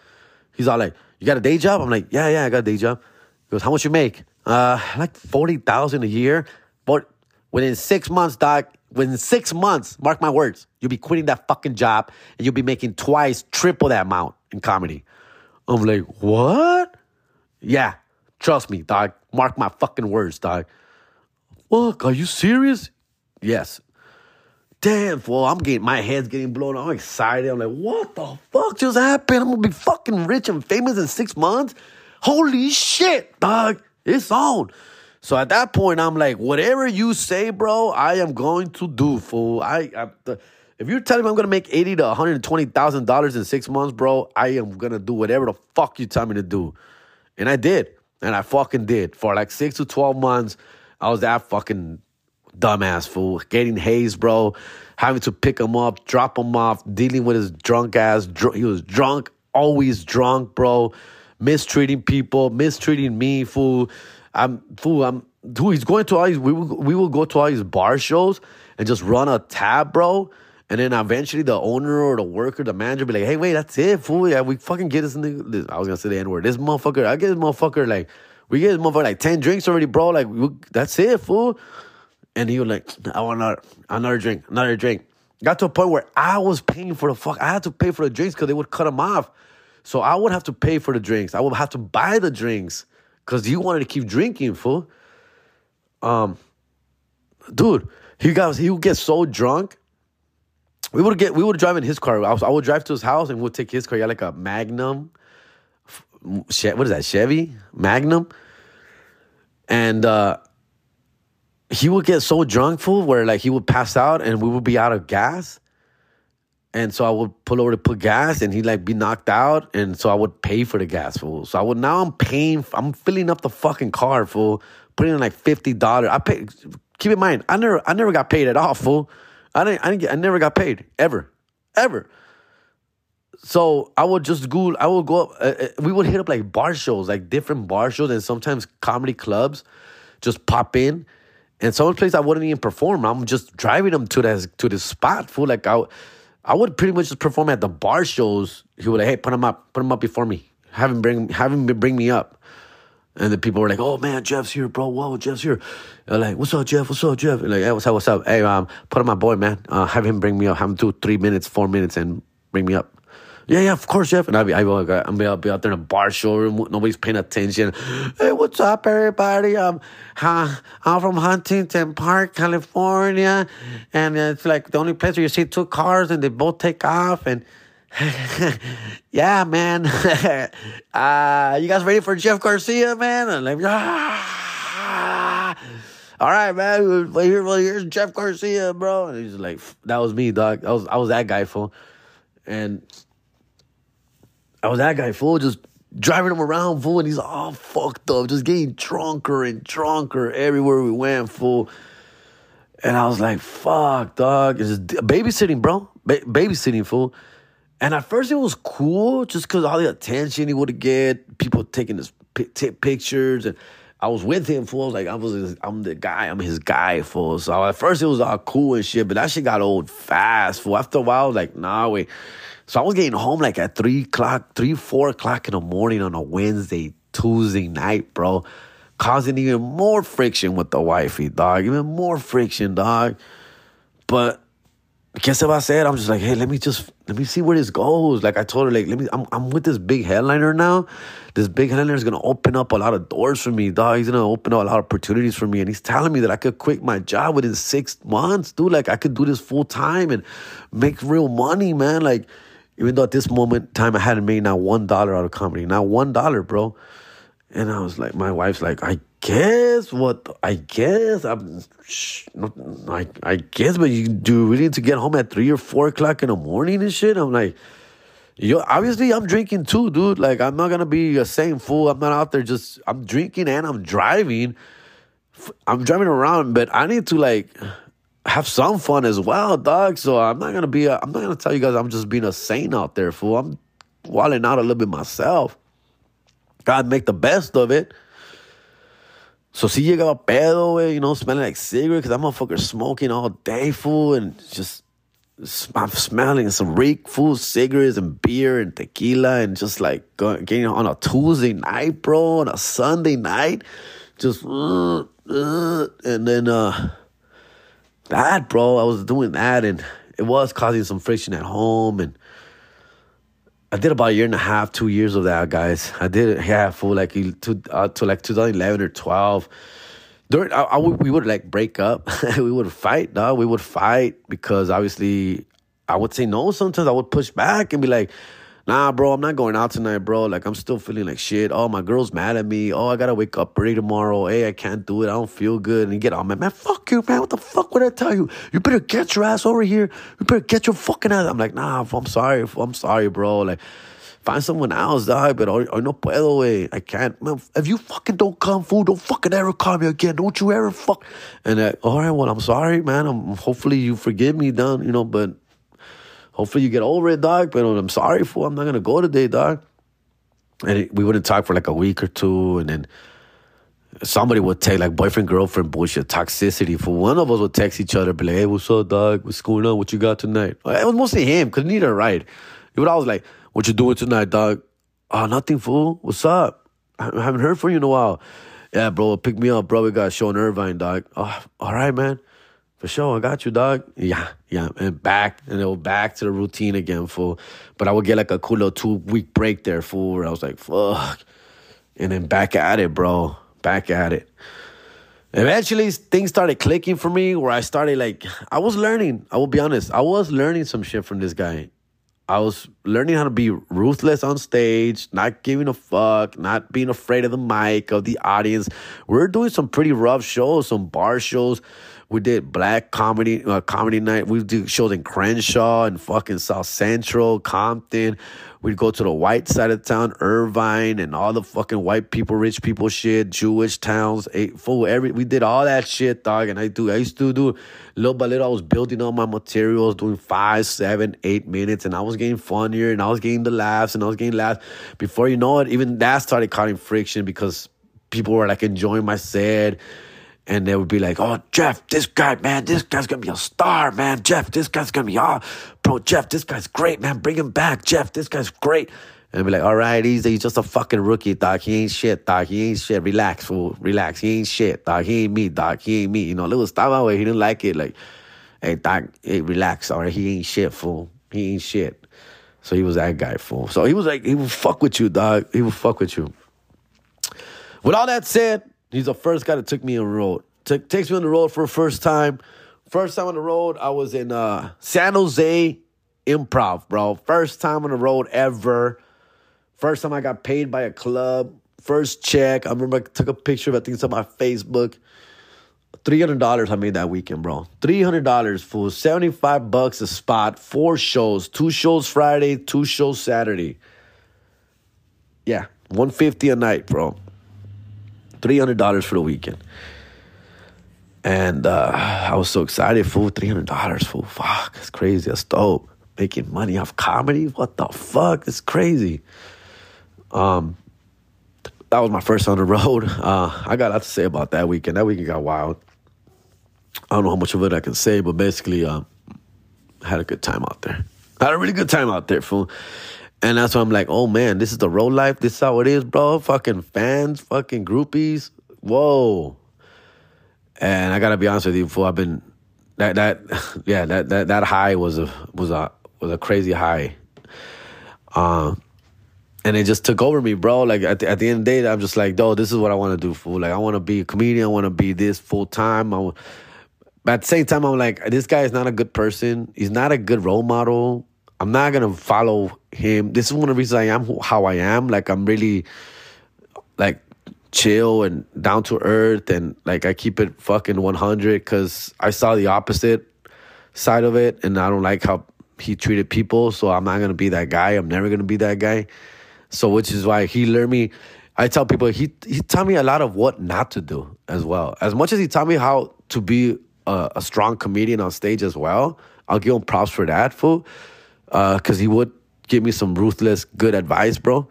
He's all like, "You got a day job?" I'm like, yeah, yeah, I got a day job. He goes, "How much you make?" Uh, like forty thousand a year. But within six months, doc, Within six months, mark my words, you'll be quitting that fucking job and you'll be making twice, triple that amount in comedy. I'm like, what? Yeah, trust me, dog. Mark my fucking words, dog. Fuck, are you serious? Yes. Damn, fool, I'm getting, my head's getting blown. I'm excited. I'm like, what the fuck just happened? I'm gonna be fucking rich and famous in six months? Holy shit, dog. It's on. So at that point, I'm like, whatever you say, bro, I am going to do, fool. I, I the, if you're telling me I'm gonna make eighty to one hundred twenty thousand dollars in six months, bro, I am gonna do whatever the fuck you tell me to do, and I did, and I fucking did for like six to twelve months. I was that fucking dumbass fool, getting hazed, bro, having to pick him up, drop him off, dealing with his drunk ass. Dr- he was drunk, always drunk, bro, mistreating people, mistreating me, fool. I'm fool. I'm dude. He's going to all these. We will, we will go to all these bar shows and just run a tab, bro. And then eventually the owner or the worker, the manager be like, hey, wait, that's it, fool. Yeah, we fucking get this nigga. This, I was going to say the N-word. This motherfucker, I get this motherfucker like, we get this motherfucker like ten drinks already, bro. Like, we, that's it, fool. And he was like, I want another, another drink, another drink. Got to a point where I was paying for the fuck. I had to pay for the drinks because they would cut them off. So I would have to pay for the drinks. I would have to buy the drinks because he wanted to keep drinking, fool. Um, dude, he, got, he would get so drunk. We would get. We would drive in his car. I, was, I would drive to his house and we would take his car. He had like a Magnum. What is that? Chevy? Magnum? And uh, he would get so drunk, fool, where like he would pass out and we would be out of gas. And so I would pull over to put gas and he'd like be knocked out. And so I would pay for the gas, fool. So I would, now I'm paying, I'm filling up the fucking car, fool. Putting in like fifty dollars. I pay, keep in mind, I never I never got paid at all, fool. I didn't, I didn't. Get, I never got paid ever, ever. So I would just go. I would go up. Uh, we would hit up like bar shows, like different bar shows, and sometimes comedy clubs. Just pop in, and some place I wouldn't even perform. I'm just driving them to that to this spot, fool. Like I, I would pretty much just perform at the bar shows. He would like, hey, put them up, put them up before me. Have him bring, have him bring me up. And the people were like, oh, man, Jeff's here, bro. Whoa, Jeff's here. And like, what's up, Jeff? What's up, Jeff? And like, hey, what's up, what's up? Hey, um, put on my boy, man. Uh, have him bring me up. Have him do three minutes, four minutes, and bring me up. Yeah, yeah, of course, Jeff. And I'll be, I'll be, I'll be out there in a bar showroom. Nobody's paying attention. Hey, what's up, everybody? Um, huh, I'm from Huntington Park, California. And it's like the only place where you see two cars and they both take off. And yeah, man. uh, you guys ready for Jeff Garcia, man? And like, ah! All right, man. Well, here, well, here's Jeff Garcia, bro. And he's like, that was me, dog. I was, I was that guy, fool. And I was that guy, fool. Just driving him around, fool. And he's all fucked up, just getting drunker and drunker everywhere we went, fool. And I was like, fuck, dog. It's just babysitting, bro. Ba- babysitting, fool. And at first it was cool just because all the attention he would get, people taking his p- t- pictures. And I was with him, fool. I was like, I was his, I'm the guy. I'm his guy, fool. So at first it was all cool and shit, but that shit got old fast, fool. After a while, I was like, nah, wait. So I was getting home like at three o'clock, three, four o'clock in the morning on a Wednesday, Tuesday night, bro. Causing even more friction with the wifey, dog. Even more friction, dog. But... guess what I said? I'm just like, hey, let me just, let me see where this goes. Like I told her, like, let me, I'm I'm with this big headliner now. This big headliner is going to open up a lot of doors for me, dog. He's going to open up a lot of opportunities for me. And he's telling me that I could quit my job within six months, dude. Like I could do this full time and make real money, man. Like even though at this moment time I hadn't made not one dollar out of comedy, not one dollar, bro. And I was like, my wife's like, I guess what, I guess, I'm, shh, I, I guess, but you do really need to get home at three or four o'clock in the morning and shit? I'm like, yo, obviously I'm drinking too, dude. Like, I'm not going to be a same fool. I'm not out there just, I'm drinking and I'm driving. I'm driving around, but I need to like have some fun as well, dog. So I'm not going to be, a, I'm not going to tell you guys I'm just being a saint out there, fool. I'm wilding out a little bit myself. God, make the best of it. So, see, you got pedo, you know, smelling like cigarette, because that motherfucker smoking all day, fool, and just, I'm smelling some reek, fool, cigarettes and beer and tequila, and just like going, getting on a Tuesday night, bro, on a Sunday night, just, uh, uh, and then, uh, that, bro. I was doing that, and it was causing some friction at home, and I did about a year and a half, two years of that, guys. I did it, yeah, for like to uh, to like twenty eleven or twelve. During, I, I would, we would like break up. we would fight, dog. We would fight because obviously I would say no. Sometimes I would push back and be like, nah, bro, I'm not going out tonight, bro. Like, I'm still feeling like shit. Oh, my girl's mad at me. Oh, I got to wake up early tomorrow. Hey, I can't do it. I don't feel good. And you get on, man, man, fuck you, man. What the fuck would I tell you? You better get your ass over here. You better get your fucking ass. I'm like, nah, I'm sorry. I'm sorry, bro. Like, find someone else, dog. But I no puedo, way. I can't. Man, if you fucking don't come, fool, don't fucking ever call me again. Don't you ever fuck. And, uh, all right, well, I'm sorry, man. I'm, hopefully you forgive me, done, you know, but. Hopefully you get over it, dog. But I'm sorry, fool. I'm not going to go today, dog. And it, we wouldn't talk for like a week or two. And then somebody would take like boyfriend, girlfriend bullshit, toxicity. For one of us would text each other, be like, hey, what's up, dog? What's going on? What you got tonight? It was mostly him because he needed a ride. He would always like, what you doing tonight, dog? Oh, nothing, fool. What's up? I haven't heard from you in a while. Yeah, bro, pick me up, bro. We got a show in Irvine, dog. Oh, all right, man. For sure, I got you, dog. Yeah, yeah. And back, and it was back to the routine again, fool. But I would get like a cool little two-week break there, fool, where I was like, fuck. And then back at it, bro. Back at it. Eventually, things started clicking for me where I started like, I was learning. I will be honest. I was learning some shit from this guy. I was learning how to be ruthless on stage, not giving a fuck, not being afraid of the mic, of the audience. We were doing some pretty rough shows, some bar shows. We did black comedy, uh, comedy night. We did shows in Crenshaw and fucking South Central, Compton. We'd go to the white side of town, Irvine, and all the fucking white people, rich people shit, Jewish towns, eight, full, every. We did all that shit, dog. And I do, I used to do little by little. I was building all my materials, doing five, seven, eight minutes, and I was getting funnier, and I was getting the laughs, and I was getting laughs. Before you know it, even that started causing friction because people were like enjoying my set. And they would be like, oh, Jeff, this guy, man, this guy's going to be a star, man. Jeff, this guy's going to be, ah, oh, bro, Jeff, this guy's great, man. Bring him back. Jeff, this guy's great. And I'd be like, all right, easy. He's just a fucking rookie, doc. He ain't shit, doc. He ain't shit. Relax, fool. Relax. He ain't shit, doc. He ain't me, doc. He ain't me. You know, little style my way. He didn't like it. Like, hey, doc, hey, relax. All right, he ain't shit, fool. He ain't shit. So he was that guy, fool. So he was like, he would fuck with you, dog. He would fuck with you. With all that said, he's the first guy that took me on the road. T- takes me on the road for the first time. First time on the road, I was in uh, San Jose Improv, bro. First time on the road ever. First time I got paid by a club. First check. I remember I took a picture of it. I think it's on my Facebook. three hundred dollars I made that weekend, bro. three hundred dollars, fool. seventy-five bucks a spot. Four shows. Two shows Friday, two shows Saturday. Yeah, one hundred fifty dollars a night, bro. three hundred dollars for the weekend. And uh, I was so excited, fool. three hundred dollars, fool. Fuck, that's crazy. That's dope. Making money off comedy? What the fuck? That's crazy. Um, that was my first on the road. Uh, I got a lot to say about that weekend. That weekend got wild. I don't know how much of it I can say, but basically uh, I had a good time out there. I had a really good time out there, fool. And that's why I'm like, oh, man, this is the road life. This is how it is, bro. Fucking fans, fucking groupies. Whoa. And I got to be honest with you, fool. I've been, that, that, yeah, that, that, that high was a, was a, was a crazy high. Um, and it just took over me, bro. Like, at the, at the end of the day, I'm just like, dude, this is what I want to do, fool. Like, I want to be a comedian. I want to be this full time. I want, but at the same time, I'm like, this guy is not a good person. He's not a good role model. I'm not going to follow him. This is one of the reasons I am who, how I am. Like, I'm really, like, chill and down to earth. And, like, I keep it fucking one hundred because I saw the opposite side of it. And I don't like how he treated people. So I'm not going to be that guy. I'm never going to be that guy. So, which is why he learned me. I tell people, he, he taught me a lot of what not to do as well. As much as he taught me how to be a, a strong comedian on stage as well. I'll give him props for that, fool. Because uh, he would give me some ruthless, good advice, bro.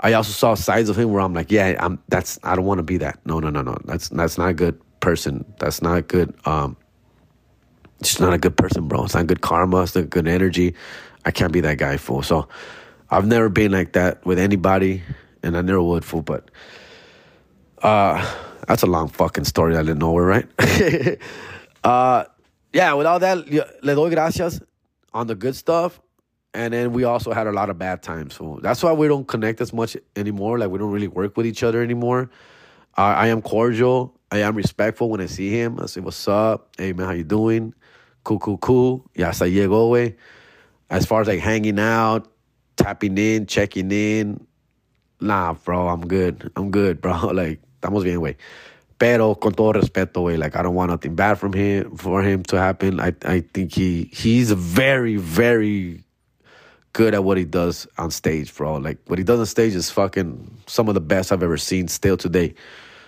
I also saw sides of him where I'm like, yeah, I'm. That's I don't want to be that. No, no, no, no. That's that's not a good person. That's not a good. Um, it's not a good person, bro. It's not good karma. It's not good energy. I can't be that guy, fool. So I've never been like that with anybody, and I never would, fool. But uh, that's a long fucking story out of nowhere, right? Uh, yeah, with all that, le doy gracias on the good stuff. And then we also had a lot of bad times. So that's why we don't connect as much anymore. Like, we don't really work with each other anymore. Uh, I am cordial. I am respectful when I see him. I say, what's up? Hey, man, how you doing? Cool, cool, cool. Ya se llegó, güey. As far as, like, hanging out, tapping in, checking in. Nah, bro, I'm good. I'm good, bro. Like, estamos bien, güey. Pero con todo respeto, güey. Like, I don't want nothing bad from him, for him to happen. I, I think he he's very, very... good at what he does on stage, bro. Like, what he does on stage is fucking some of the best I've ever seen still today.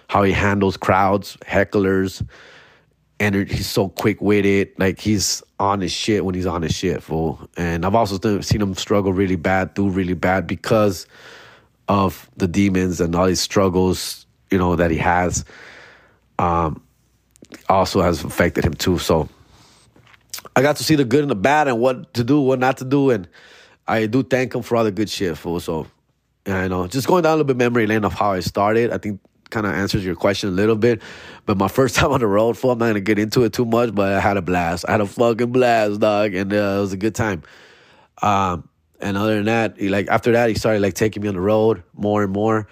How he handles crowds, hecklers, and he's so quick-witted. Like, he's on his shit when he's on his shit, fool. And I've also seen him struggle really bad, do really bad because of the demons and all his struggles, you know, that he has. Um, also has affected him, too. So I got to see the good and the bad and what to do, what not to do, and I do thank him for all the good shit, fool. So, you know, just going down a little bit memory lane of how I started, I think kind of answers your question a little bit. But my first time on the road, fool, I'm not going to get into it too much, but I had a blast. I had a fucking blast, dog, and uh, it was a good time. Um, and other than that, he, like, after that, he started, like, taking me on the road more and more.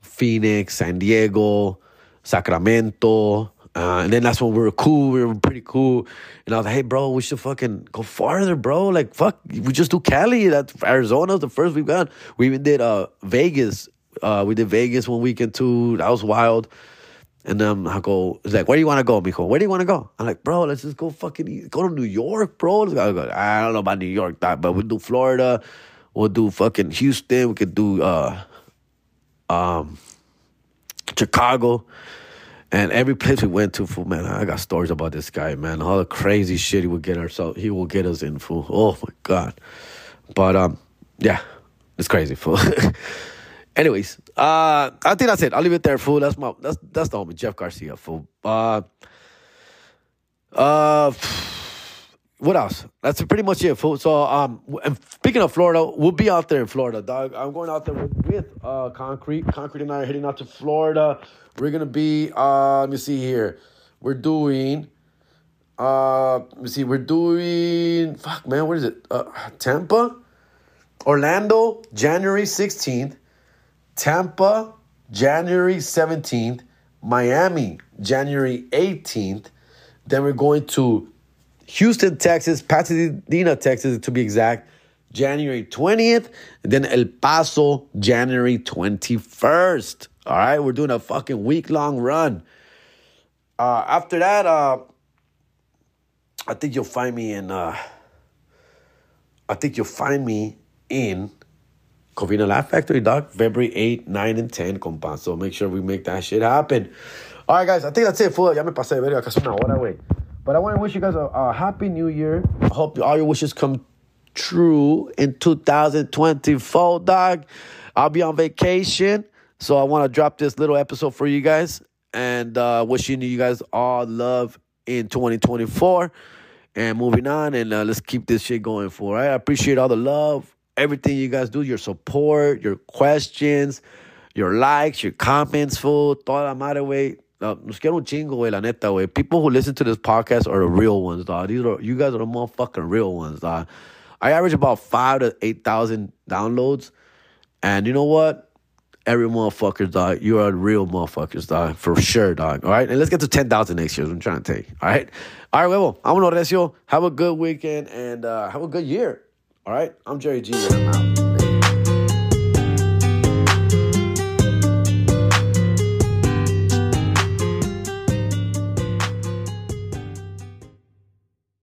Phoenix, San Diego, Sacramento. Uh, and then that's when we were cool. We were pretty cool. And I was like, hey, bro, we should fucking go farther, bro. Like, fuck, we just do Cali. That's Arizona's the first we've gone. We even did uh, Vegas. Uh, we did Vegas one weekend, too. That was wild. And then um, I go, he's like, where do you want to go, mijo? Where do you want to go? I'm like, bro, let's just go fucking, go to New York, bro. I go, I don't know about New York, but we'll do Florida. We'll do fucking Houston. We could do uh, um, Chicago. And every place we went to, fool, man, I got stories about this guy, man. All the crazy shit he would get ourselves, he will get us in, fool. Oh my god! But um, yeah, it's crazy, fool. Anyways, uh, I think that's it. I'll leave it there, fool. That's my, that's that's the homie, Jeff Garcia, fool. Uh, uh, what else? That's pretty much it, fool. So um, and speaking of Florida, we'll be out there in Florida, dog. I'm going out there with, with uh, Concrete. Concrete and I are heading out to Florida. We're going to be, uh, let me see here. We're doing, uh, let me see, we're doing, fuck, man, what is it? Uh, Tampa, Orlando, January sixteenth. Tampa, January seventeenth. Miami, January eighteenth. Then we're going to Houston, Texas, Pasadena, Texas, to be exact, January twentieth. And then El Paso, January twenty-first. All right, we're doing a fucking week-long run. Uh, after that, uh, I think you'll find me in. Uh, I think you'll find me in Covina Laugh Factory, dog. February eighth, nine, and ten, compa. So make sure we make that shit happen. All right, guys, I think that's it. Fool, ya me pasé de verga casi una hora, güey. But I want to wish you guys a, a happy New Year. I hope all your wishes come true in two thousand twenty-four, dog. I'll be on vacation. So I want to drop this little episode for you guys and uh, wishing you guys all love in twenty twenty-four and moving on. And uh, let's keep this shit going for, all right? I appreciate all the love, everything you guys do, your support, your questions, your likes, your comments, fool. Toda la madre, güey. Nos quiero un chingo, güey, la neta, güey. People who listen to this podcast are the real ones, dog. These are, you guys are the motherfucking real ones, dog. I average about five thousand to eight thousand downloads. And you know what? Every motherfucker, dog. You are real motherfuckers, dog. For sure, dog. All right? And let's get to ten thousand next year. I'm trying to take. All right? All right, huevo. Vámonos, Recio. Have a good weekend and uh, have a good year. All right? I'm Jerry G. And I'm out.